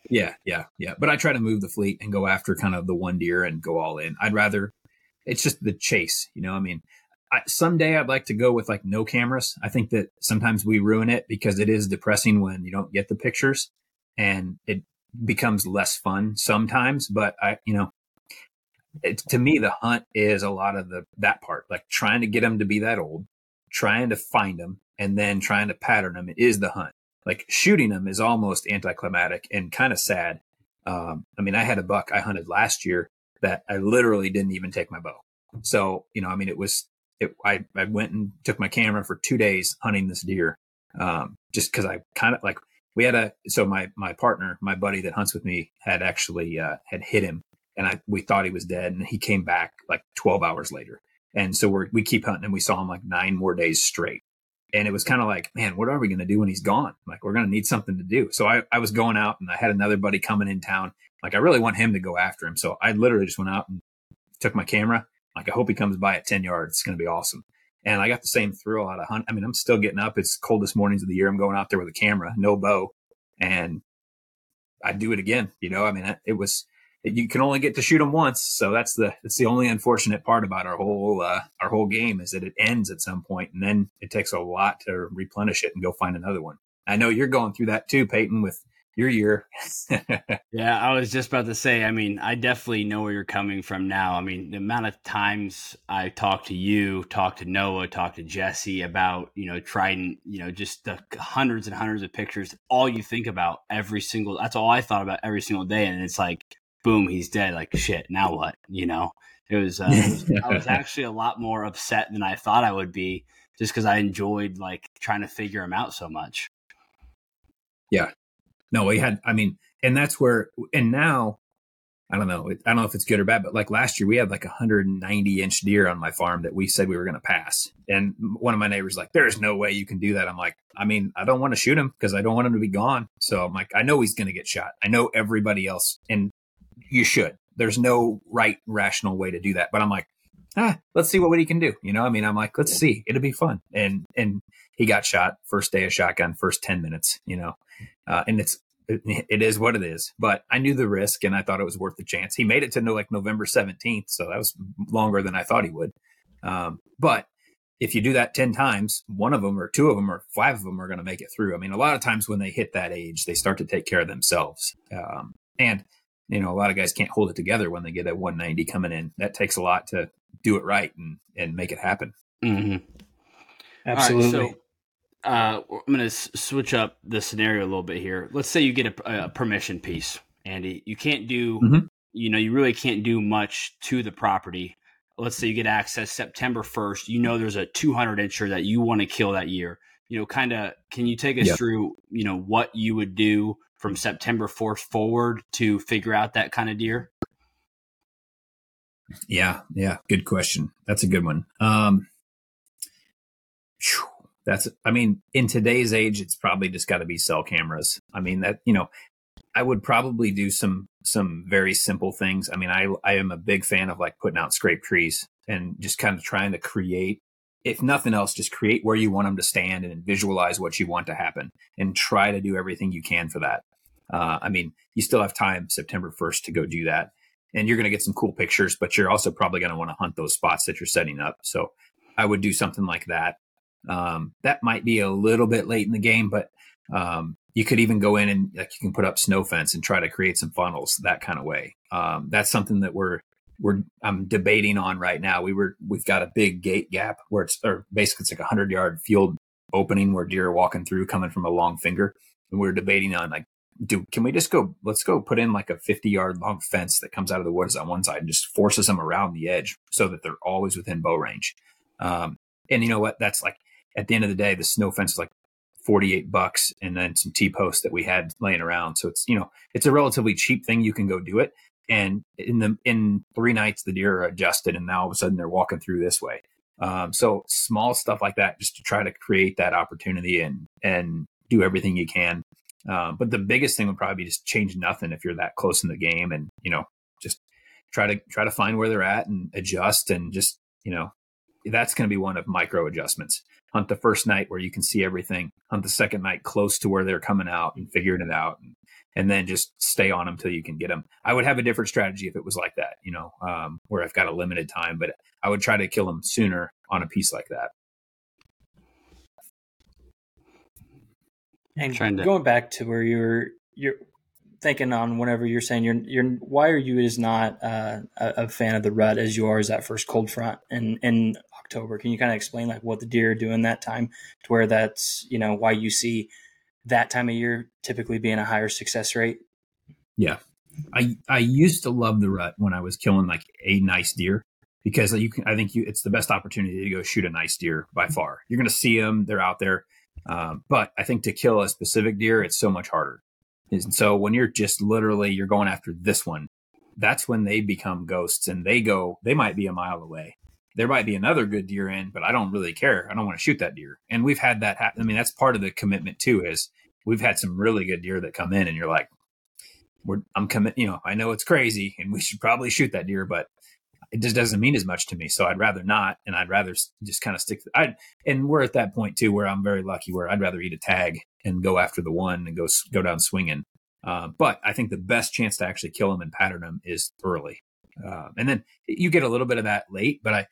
Yeah, yeah, yeah. But I try to move the fleet and go after kind of the one deer and go all in. I'd rather, it's just the chase, you know. I mean, I, someday I'd like to go with like no cameras. I think that sometimes we ruin it because it is depressing when you don't get the pictures, and it becomes less fun sometimes. But I, you know, it, to me, the hunt is a lot of the that part, like trying to get them to be that old, trying to find them, and then trying to pattern them. It is the hunt. Like shooting them is almost anticlimactic and kind of sad. Um, I mean, I had a buck I hunted last year that I literally didn't even take my bow. So, you know, I mean, it was, it, I, I went and took my camera for two days hunting this deer. Um, just cause I kind of like, we had a, so my, my partner, my buddy that hunts with me had actually, uh, had hit him, and I, we thought he was dead, and he came back like twelve hours later. And so we're, we keep hunting, and we saw him like nine more days straight. And it was kind of like, man, what are we going to do when he's gone? Like, we're going to need something to do. So I, I was going out, and I had another buddy coming in town. Like, I really want him to go after him. So I literally just went out and took my camera. Like, I hope he comes by at ten yards. It's going to be awesome. And I got the same thrill out of hunt. I mean, I'm still getting up. It's coldest mornings of the year. I'm going out there with a camera, no bow. And I'd do it again. You know, I mean, it was, you can only get to shoot them once. So that's the, it's the only unfortunate part about our whole, uh, our whole game is that it ends at some point, and then it takes a lot to replenish it and go find another one. I know you're going through that too, Peyton, with your year. Yeah, I was just about to say, I mean, I definitely know where you're coming from now. I mean, the amount of times I talked to you, talked to Noah, talked to Jesse about, you know, Trident, you know, just the hundreds and hundreds of pictures, all you think about every single, that's all I thought about every single day. And it's like, boom, he's dead. Like, shit, now what? You know, it was, uh, it was I was actually a lot more upset than I thought I would be, just because I enjoyed like trying to figure him out so much. Yeah. No, we had, I mean, and that's where, and now, I don't know, I don't know if it's good or bad, but like last year we had like a one hundred ninety inch deer on my farm that we said we were going to pass. And one of my neighbors was like, there's no way you can do that. I'm like, I mean, I don't want to shoot him because I don't want him to be gone. So I'm like, I know he's going to get shot. I know everybody else, and you should. There's no right rational way to do that. But I'm like, ah, let's see what he can do. You know, I mean, I'm like, let's see, it'll be fun. And, and he got shot first day of shotgun, first ten minutes, you know, uh, and it's, it, it is what it is, but I knew the risk and I thought it was worth the chance. He made it to no, like November seventeenth. So that was longer than I thought he would. Um, but if you do that ten times, one of them or two of them or five of them are going to make it through. I mean, a lot of times when they hit that age, they start to take care of themselves. Um, and you know, a lot of guys can't hold it together when they get a one ninety coming in. That takes a lot to do it right and, and make it happen. Mm-hmm. Absolutely. All right, so, uh, I'm going to s- switch up the scenario a little bit here. Let's say you get a, a permission piece, Andy. You can't do, mm-hmm. you know, you really can't do much to the property. Let's say you get access September first. You know, there's a two hundred incher that you want to kill that year. You know, kind of, can you take us yeah. through, you know, what you would do from September fourth forward to figure out that kind of deer? Yeah. Yeah. Good question. That's a good one. Um, that's, I mean, in today's age, it's probably just gotta be cell cameras. I mean that, you know, I would probably do some, some very simple things. I mean, I, I am a big fan of like putting out scrape trees and just kind of trying to create, if nothing else, just create where you want them to stand and visualize what you want to happen and try to do everything you can for that. Uh, I mean, you still have time September first to go do that. And you're going to get some cool pictures, but you're also probably going to want to hunt those spots that you're setting up. So I would do something like that. Um, that might be a little bit late in the game, but um, you could even go in and like you can put up snow fence and try to create some funnels that kind of way. Um, that's something that we're we're I'm debating on right now. We were we've got a big gate gap where it's or basically it's like a hundred yard field opening where deer are walking through coming from a long finger, and we're debating on like. Do can we just go, let's go put in like a fifty yard long fence that comes out of the woods on one side and just forces them around the edge so that they're always within bow range. Um, and you know what? That's like, at the end of the day, the snow fence is like forty-eight bucks and then some T-posts that we had laying around. So it's, you know, it's a relatively cheap thing. You can go do it. And in the, in three nights, the deer are adjusted and now all of a sudden they're walking through this way. Um, so small stuff like that, just to try to create that opportunity and, and do everything you can. Um, but the biggest thing would probably be just change nothing if you're that close in the game and, you know, just try to try to find where they're at and adjust and just, you know, that's going to be one of micro adjustments. Hunt the first night where you can see everything. Hunt the second night close to where they're coming out and figuring it out. And, and then just stay on them till you can get them. I would have a different strategy if it was like that, you know, um, where I've got a limited time, but I would try to kill them sooner on a piece like that. And to, going back to where you're you're thinking on whenever you're saying you're you're why are you as not uh, a, a fan of the rut as you are as that first cold front in, in October? Can you kind of explain like what the deer are doing that time to where that's, you know, why you see that time of year typically being a higher success rate? Yeah, I I used to love the rut when I was killing like a nice deer. Because you can, I think you it's the best opportunity to go shoot a nice deer by far. You're going to see them. They're out there. Um, but I think to kill a specific deer, it's so much harder. And so when you're just literally, you're going after this one, that's when they become ghosts and they go, they might be a mile away. There might be another good deer in, but I don't really care. I don't want to shoot that deer. And we've had that happen. I mean, that's part of the commitment too, is we've had some really good deer that come in and you're like, we're, I'm commit, you know, I know it's crazy and we should probably shoot that deer, but it just doesn't mean as much to me. So I'd rather not. And I'd rather just kind of stick. To, I And we're at that point too, where I'm very lucky where I'd rather eat a tag and go after the one and go, go down swinging. Uh, but I think the best chance to actually kill them and pattern them is early. Uh, and then you get a little bit of that late, but I,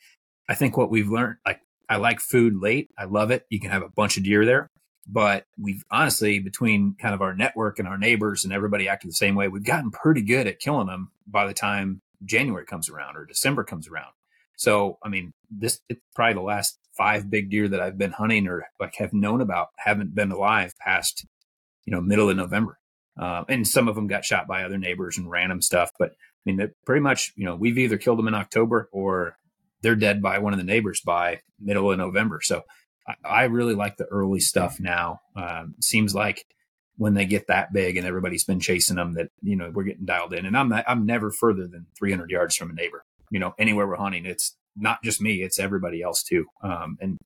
I think what we've learned, like I like food late. I love it. You can have a bunch of deer there. But we've honestly, between kind of our network and our neighbors and everybody acting the same way, we've gotten pretty good at killing them by the time January comes around or December comes around. So, I mean, this it's probably the last five big deer that I've been hunting or like have known about haven't been alive past, you know, middle of November. Uh, and some of them got shot by other neighbors and random stuff. But I mean, pretty much, you know, we've either killed them in October or they're dead by one of the neighbors by middle of November. So I, I really like the early stuff now. Um, seems like when they get that big and everybody's been chasing them that, you know, we're getting dialed in. And I'm not, I'm never further than three hundred yards from a neighbor, you know, anywhere we're hunting. It's not just me, it's everybody else too. Um, and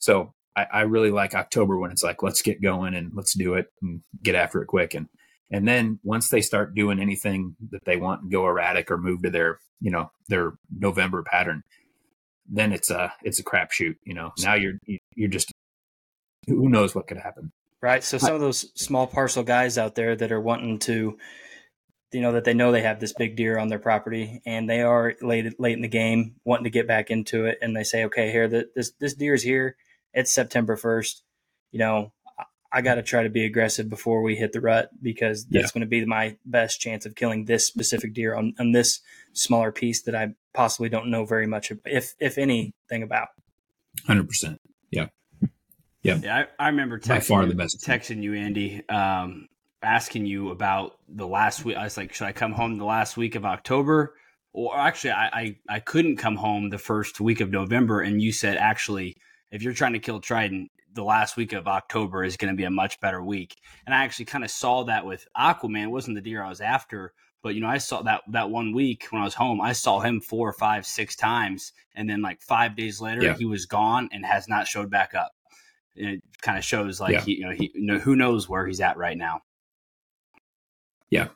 so I, I really like October when it's like, let's get going and let's do it and get after it quick. And And then once they start doing anything that they want and go erratic or move to their, you know, their November pattern, then it's a, it's a crapshoot, you know, now you're, you're just, who knows what could happen. Right. So some of those small parcel guys out there that are wanting to, you know, that they know they have this big deer on their property and they are late, late in the game, wanting to get back into it. And they say, okay, here, the, this, this deer is here. It's September first, you know, I got to try to be aggressive before we hit the rut because that's yeah. going to be my best chance of killing this specific deer on, on this smaller piece that I possibly don't know very much, if if anything about. one hundred percent. Yeah. Yeah. yeah I, I remember texting, by far the best. texting you, Andy, um, asking you about the last week. I was like, should I come home the last week of October? Or actually, I, I, I couldn't come home the first week of November. And you said, actually, if you're trying to kill Trident, the last week of October is going to be a much better week. And I actually kind of saw that with Aquaman. It wasn't the deer I was after, but you know, I saw that, that one week when I was home, I saw him four or five, six times. And then like five days later, yeah. he was gone and has not showed back up. And it kind of shows like, yeah. he, you know, he, you know, who knows where he's at right now. Yeah.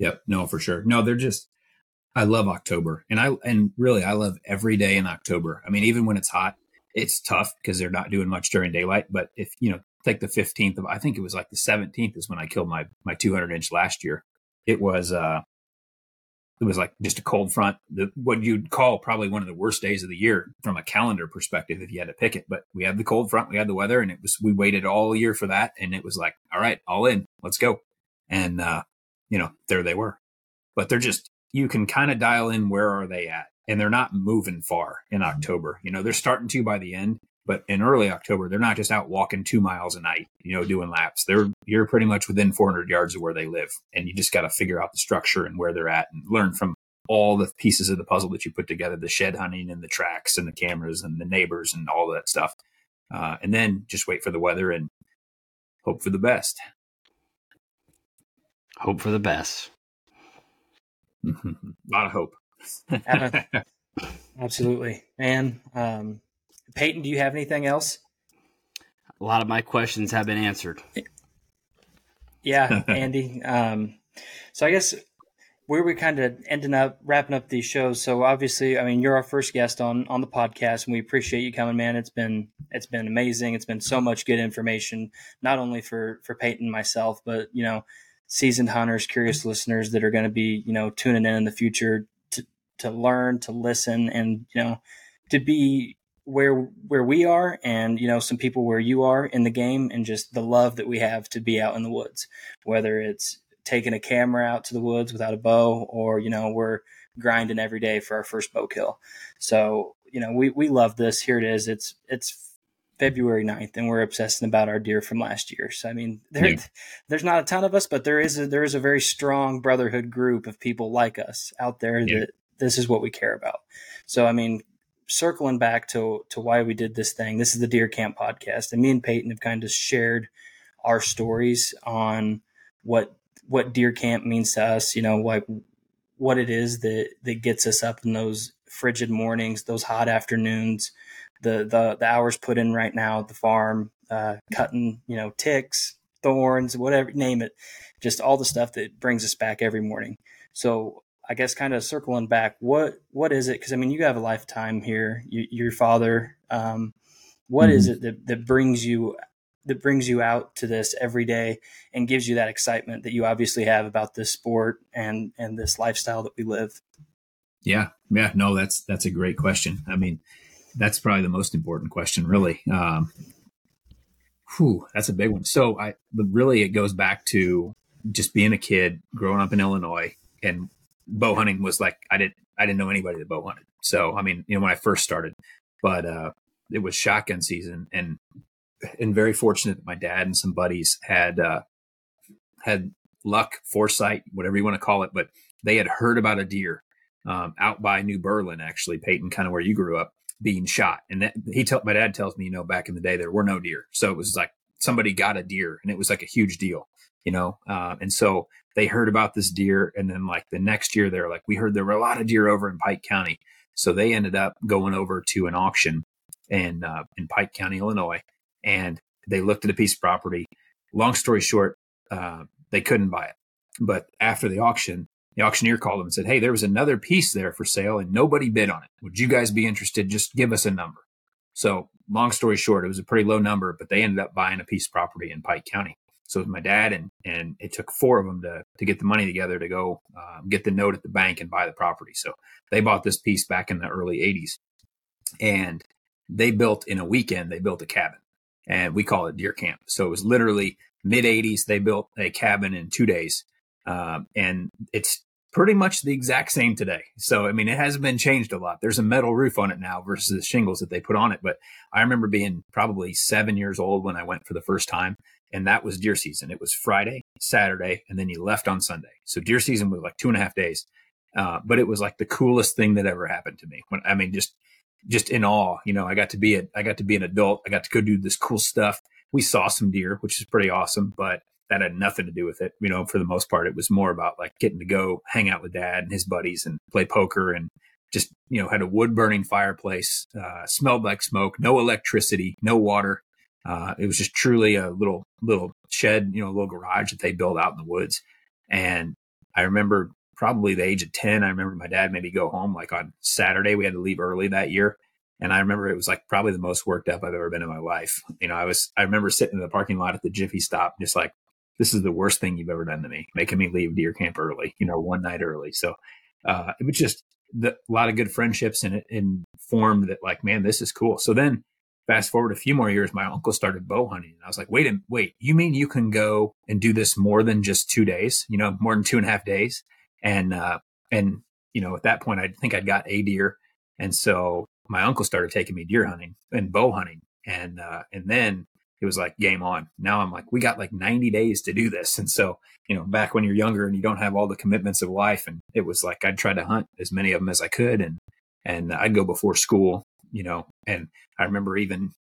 Yep. Yeah. No, for sure. No, they're just, I love October and I, and really I love every day in October. I mean, even when it's hot, it's tough because they're not doing much during daylight. But if, you know, take the fifteenth of, I think it was like the seventeenth is when I killed my, my two hundred inch last year. It was, uh, it was like just a cold front, the, what you'd call probably one of the worst days of the year from a calendar perspective, if you had to pick it, but we had the cold front, we had the weather and it was, we waited all year for that. And it was like, all right, all in, let's go. And, uh, you know, there they were, but they're just, you can kind of dial in, where are they at? And they're not moving far in October. You know, they're starting to by the end, but in early October, they're not just out walking two miles a night, you know, doing laps. They're, you're pretty much within four hundred yards of where they live. And you just got to figure out the structure and where they're at and learn from all the pieces of the puzzle that you put together, the shed hunting and the tracks and the cameras and the neighbors and all that stuff. Uh, and then just wait for the weather and hope for the best. Hope for the best. Mm-hmm. A lot of hope. Absolutely, man. Um, Peyton, do you have anything else? A lot of my questions have been answered. Yeah, Andy. Um, so I guess where we kind of ending up, wrapping up these shows. So obviously, I mean, you're our first guest on on the podcast, and we appreciate you coming, man. It's been it's been amazing. It's been so much good information, not only for for Peyton and myself, but you know, seasoned hunters, curious listeners that are going to be you know tuning in in the future. To learn, to listen, and, you know, to be where, where we are and, you know, some people where you are in the game and just the love that we have to be out in the woods, whether it's taking a camera out to the woods without a bow or, you know, we're grinding every day for our first bow kill. So, you know, we, we love this. Here it is. It's, it's February ninth and we're obsessing about our deer from last year. So, I mean, there, yeah. there's not a ton of us, but there is a, there is a very strong brotherhood group of people like us out there yeah. that, this is what we care about. So, I mean, circling back to, to why we did this thing, this is the Deer Camp podcast. And me and Peyton have kind of shared our stories on what, what Deer Camp means to us, you know, like what it is that, that gets us up in those frigid mornings, those hot afternoons, the, the, the hours put in right now at the farm, uh, cutting, you know, ticks, thorns, whatever, name it, just all the stuff that brings us back every morning. So, I guess kind of circling back, what, what is it? Cause I mean, you have a lifetime here, you, your father, um, what mm-hmm. is it that, that brings you, that brings you out to this every day and gives you that excitement that you obviously have about this sport and, and this lifestyle that we live? Yeah. Yeah. No, that's, that's a great question. I mean, that's probably the most important question really. Um, Whew, that's a big one. So I, but really it goes back to just being a kid growing up in Illinois, and bow hunting was like, I didn't, I didn't know anybody that bow hunted. So, I mean, you know, when I first started, but uh, it was shotgun season, and, and very fortunate that my dad and some buddies had, uh, had luck, foresight, whatever you want to call it, but they had heard about a deer um, out by New Berlin, actually, Peyton, kind of where you grew up, being shot. And that, he tell, my dad tells me, you know, back in the day, there were no deer. So it was like somebody got a deer, and it was like a huge deal, you know? Uh, and so they heard about this deer. And then like the next year, they're like, we heard there were a lot of deer over in Pike County. So they ended up going over to an auction in, uh, in Pike County, Illinois, and they looked at a piece of property. Long story short, uh, they couldn't buy it. But after the auction, the auctioneer called them and said, hey, there was another piece there for sale and nobody bid on it. Would you guys be interested? Just give us a number. So long story short, it was a pretty low number, but they ended up buying a piece of property in Pike County. So it was my dad, and and it took four of them to, to get the money together to go um, get the note at the bank and buy the property. So they bought this piece back in the early eighties, and they built in a weekend, they built a cabin, and we call it Deer Camp. So it was literally mid eighties. They built a cabin in two days. Um, and it's pretty much the exact same today. So, I mean, it hasn't been changed a lot. There's a metal roof on it now versus the shingles that they put on it. But I remember being probably seven years old when I went for the first time. And that was deer season. It was Friday, Saturday, and then you left on Sunday. So deer season was like two and a half days. Uh, but it was like the coolest thing that ever happened to me. When, I mean, just, just in awe, you know, I got to be a, I got to be an adult. I got to go do this cool stuff. We saw some deer, which is pretty awesome, but that had nothing to do with it. You know, for the most part, it was more about like getting to go hang out with dad and his buddies and play poker, and just, you know, had a wood burning fireplace, uh, smelled like smoke, no electricity, no water. Uh, it was just truly a little, little shed, you know, a little garage that they built out in the woods. And I remember probably the age of ten, I remember my dad made me go home like on Saturday. We had to leave early that year. And I remember it was like probably the most worked up I've ever been in my life. You know, I was, I remember sitting in the parking lot at the Jiffy stop, just like, this is the worst thing you've ever done to me, making me leave Deer Camp early, you know, one night early. So uh, it was just the, a lot of good friendships in it, in form that like, man, this is cool. So then fast forward a few more years, my uncle started bow hunting. And I was like, wait, a, wait, you mean you can go and do this more than just two days, you know, more than two and a half days. And, uh, and, you know, at that point, I think I'd got a deer. And so my uncle started taking me deer hunting and bow hunting. And, uh, and then it was like game on. Now I'm like, we got like ninety days to do this. And so, you know, back when you're younger and you don't have all the commitments of life, and it was like, I'd try to hunt as many of them as I could. And, and I'd go before school, you know, and I remember even,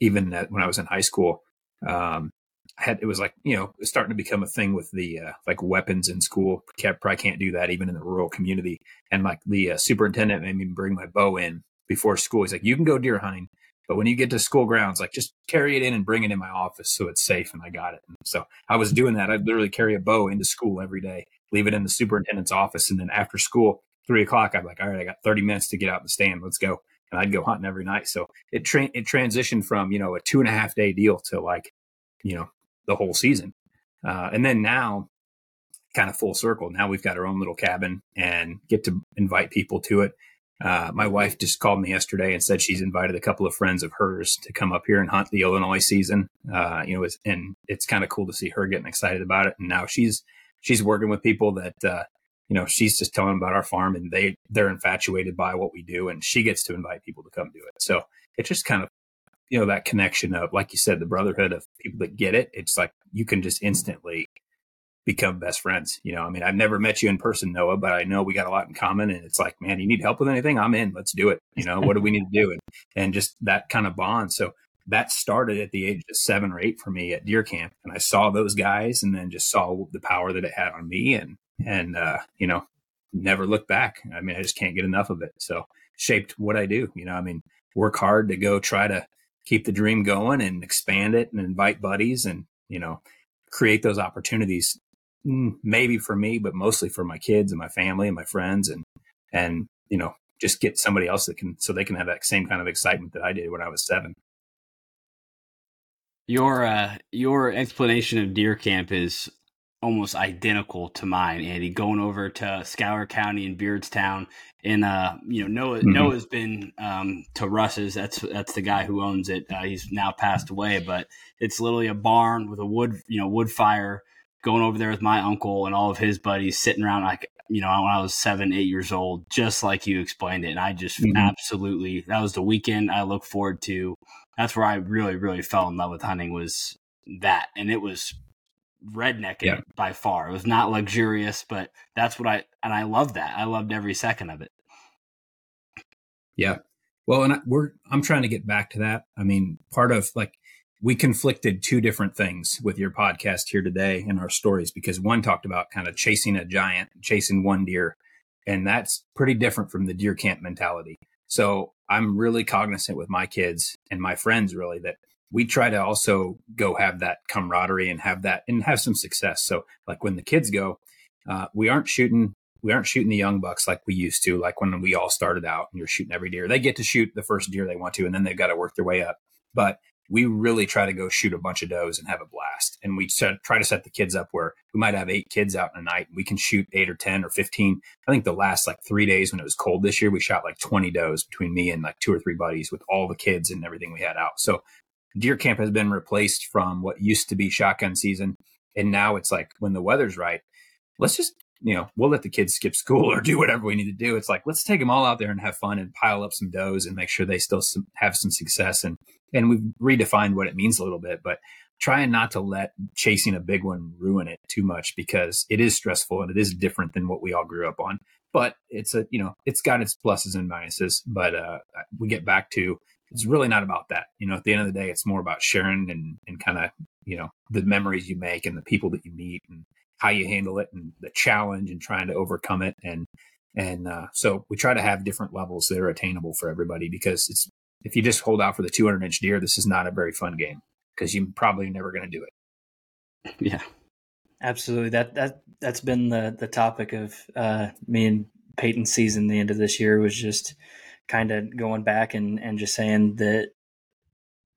even that when I was in high school, um, I had, it was like, you know, it's starting to become a thing with the, uh, like weapons in school. Can't, probably can't do that even in the rural community. And like the uh, superintendent made me bring my bow in before school. He's like, you can go deer hunting, but when you get to school grounds, like just carry it in and bring it in my office so it's safe. And I got it. And so I was doing that. I'd literally carry a bow into school every day, leave it in the superintendent's office. And then after school, three o'clock, I'm like, all right, I got thirty minutes to get out in the stand. Let's go. And I'd go hunting every night. So it tra- it transitioned from, you know, a two and a half day deal to like, you know, the whole season. Uh, and then now kind of full circle. Now we've got our own little cabin and get to invite people to it. Uh, my wife just called me yesterday and said she's invited a couple of friends of hers to come up here and hunt the Illinois season. Uh, you know, it's, and it's kind of cool to see her getting excited about it. And now she's she's working with people that, uh, you know, she's just telling them about our farm, and they they're infatuated by what we do, and she gets to invite people to come do it. So it's just kind of, you know, that connection of, like you said, the brotherhood of people that get it. It's like you can just instantly become best friends. You know, I mean, I've never met you in person, Noah, but I know we got a lot in common, and it's like, man, you need help with anything? I'm in, let's do it. You know, what do we need to do? And, and just that kind of bond. So that started at the age of seven or eight for me at Deer Camp. And I saw those guys and then just saw the power that it had on me, and, and, uh, you know, never looked back. I mean, I just can't get enough of it. So shaped what I do, you know, I mean, work hard to go try to keep the dream going and expand it and invite buddies and, you know, create those opportunities. Maybe for me, but mostly for my kids and my family and my friends, and, and, you know, just get somebody else that can, so they can have that same kind of excitement that I did when I was seven. Your, uh, your explanation of Deer Camp is almost identical to mine, Andy, going over to Scour County and Beardstown. And, uh, you know, Noah, mm-hmm. Noah's been um, to Russ's. That's that's the guy who owns it. Uh, he's now passed away, but it's literally a barn with a wood, you know, wood fire, going over there with my uncle and all of his buddies sitting around like, you know, when I was seven, eight years old, just like you explained it. And I just mm-hmm. absolutely, that was the weekend I look forward to. That's where I really, really fell in love with hunting, was that. And it was rednecking yeah. by far. It was not luxurious, but that's what I, and I loved that. I loved every second of it. Yeah. Well, and I, we're, I'm trying to get back to that. I mean, part of like, we conflicted two different things with your podcast here today in our stories, because one talked about kind of chasing a giant, chasing one deer. And that's pretty different from the deer camp mentality. So I'm really cognizant with my kids and my friends, really, that we try to also go have that camaraderie and have that and have some success. So like when the kids go, uh, we aren't shooting, we aren't shooting the young bucks like we used to, like when we all started out and you're shooting every deer. They get to shoot the first deer they want to, and then they've got to work their way up. But we really try to go shoot a bunch of does and have a blast. And we try to set the kids up where we might have eight kids out in a night, and we can shoot eight or ten or fifteen. I think the last like three days when it was cold this year, we shot like twenty does between me and like two or three buddies with all the kids and everything we had out. So deer camp has been replaced from what used to be shotgun season. And now it's like, when the weather's right, let's just, you know, we'll let the kids skip school or do whatever we need to do. It's like, let's take them all out there and have fun and pile up some does and make sure they still some, have some success. And, and we've redefined what it means a little bit, but trying not to let chasing a big one ruin it too much, because it is stressful and it is different than what we all grew up on. But it's a, you know, it's got its pluses and minuses, but uh, we get back to, it's really not about that. You know, at the end of the day, it's more about sharing and, and kind of, you know, the memories you make and the people that you meet and how you handle it and the challenge and trying to overcome it. And, and uh, so we try to have different levels that are attainable for everybody, because it's, if you just hold out for the two hundred inch deer, this is not a very fun game, because you're probably never going to do it. Yeah, absolutely. That, that, that's been the, the topic of uh, me and Peyton's season. The end of this year was just kind of going back and, and just saying that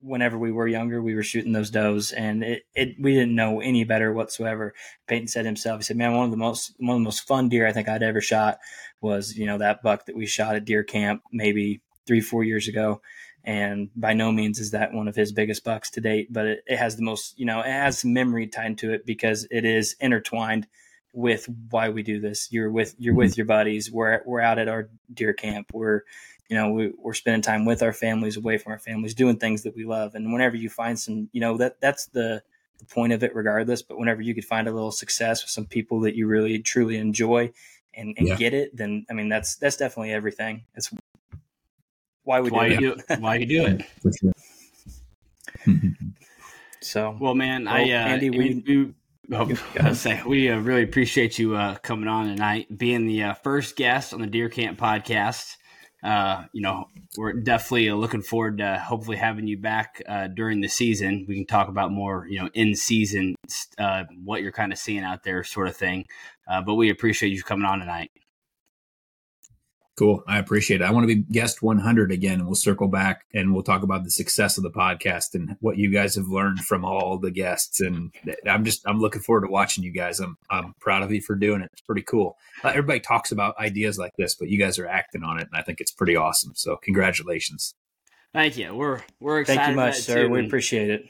whenever we were younger, we were shooting those does, and it, it we didn't know any better whatsoever. Peyton said himself, he said, "Man, one of the most one of the most fun deer I think I'd ever shot was, you know, that buck that we shot at deer camp maybe three, four years ago." And by no means is that one of his biggest bucks to date, but it, it has the most, you know, it has some memory tied to it, because it is intertwined with why we do this. You're with you're with your buddies. We're we're out at our deer camp. We're You know, we, we're spending time with our families, away from our families, doing things that we love. And whenever you find some, you know, that that's the, the point of it regardless. But whenever you could find a little success with some people that you really, truly enjoy and, and yeah. get it, then, I mean, that's that's definitely everything. That's why we do, why it. You do it. Why you do it. For sure. So, well, man, well, I, uh, Andy, we... we Oh, I was saying, we uh, really appreciate you uh, coming on tonight, being the uh, first guest on the Deer Camp podcast. Uh, you know, we're definitely looking forward to hopefully having you back uh, during the season. We can talk about more, you know, in season, uh, what you're kind of seeing out there, sort of thing. Uh, but we appreciate you coming on tonight. Cool. I appreciate it. I want to be guest one hundred again, and we'll circle back and we'll talk about the success of the podcast and what you guys have learned from all the guests. And I'm just, I'm looking forward to watching you guys. I'm, I'm proud of you for doing it. It's pretty cool. Uh, everybody talks about ideas like this, but you guys are acting on it, and I think it's pretty awesome. So congratulations. Thank you. We're, we're excited. Thank you much, sir. Too. We appreciate it.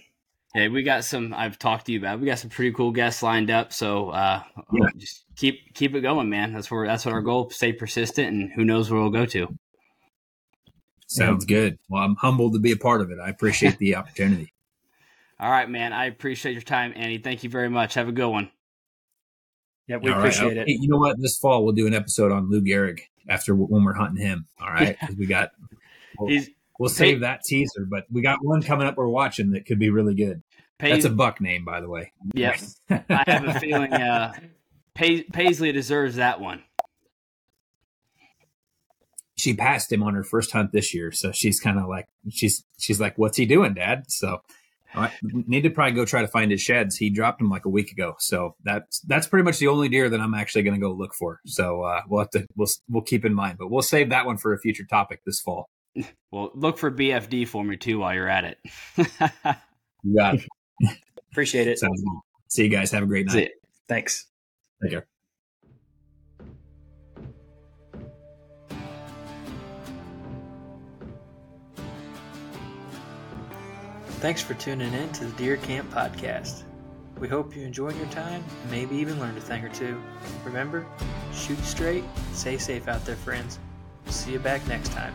Hey, we got some, I've talked to you about, we got some pretty cool guests lined up. So uh, yeah. just keep keep it going, man. That's where that's what our goal, stay persistent, and who knows where we'll go to. Sounds yeah. good. Well, I'm humbled to be a part of it. I appreciate the opportunity. All right, man. I appreciate your time, Andy. Thank you very much. Have a good one. Yeah, we All appreciate right. it. Hey, you know what? This fall, we'll do an episode on Lou Gehrig after when we're hunting him. All right. Yeah. We got... Well, He's, We'll save that teaser, but we got one coming up we're watching that could be really good. Pais- That's a buck name, by the way. Yes. I have a feeling uh, Pais- Paisley deserves that one. She passed him on her first hunt this year, so she's kind of like, she's she's like, "What's he doing, Dad?" So I need to probably go try to find his sheds. He dropped them like a week ago, so that's that's pretty much the only deer that I'm actually going to go look for. So uh, we'll have to we'll we'll keep in mind, but we'll save that one for a future topic this fall. Well, look for B F D for me too while you're at it. You got it. Appreciate it. Sounds good. See you guys. Have a great night. Thanks. Thank you. Thanks for tuning in to the Deer Camp Podcast. We hope you enjoyed your time and maybe even learned a thing or two. Remember, shoot straight, stay safe out there, friends. We'll see you back next time.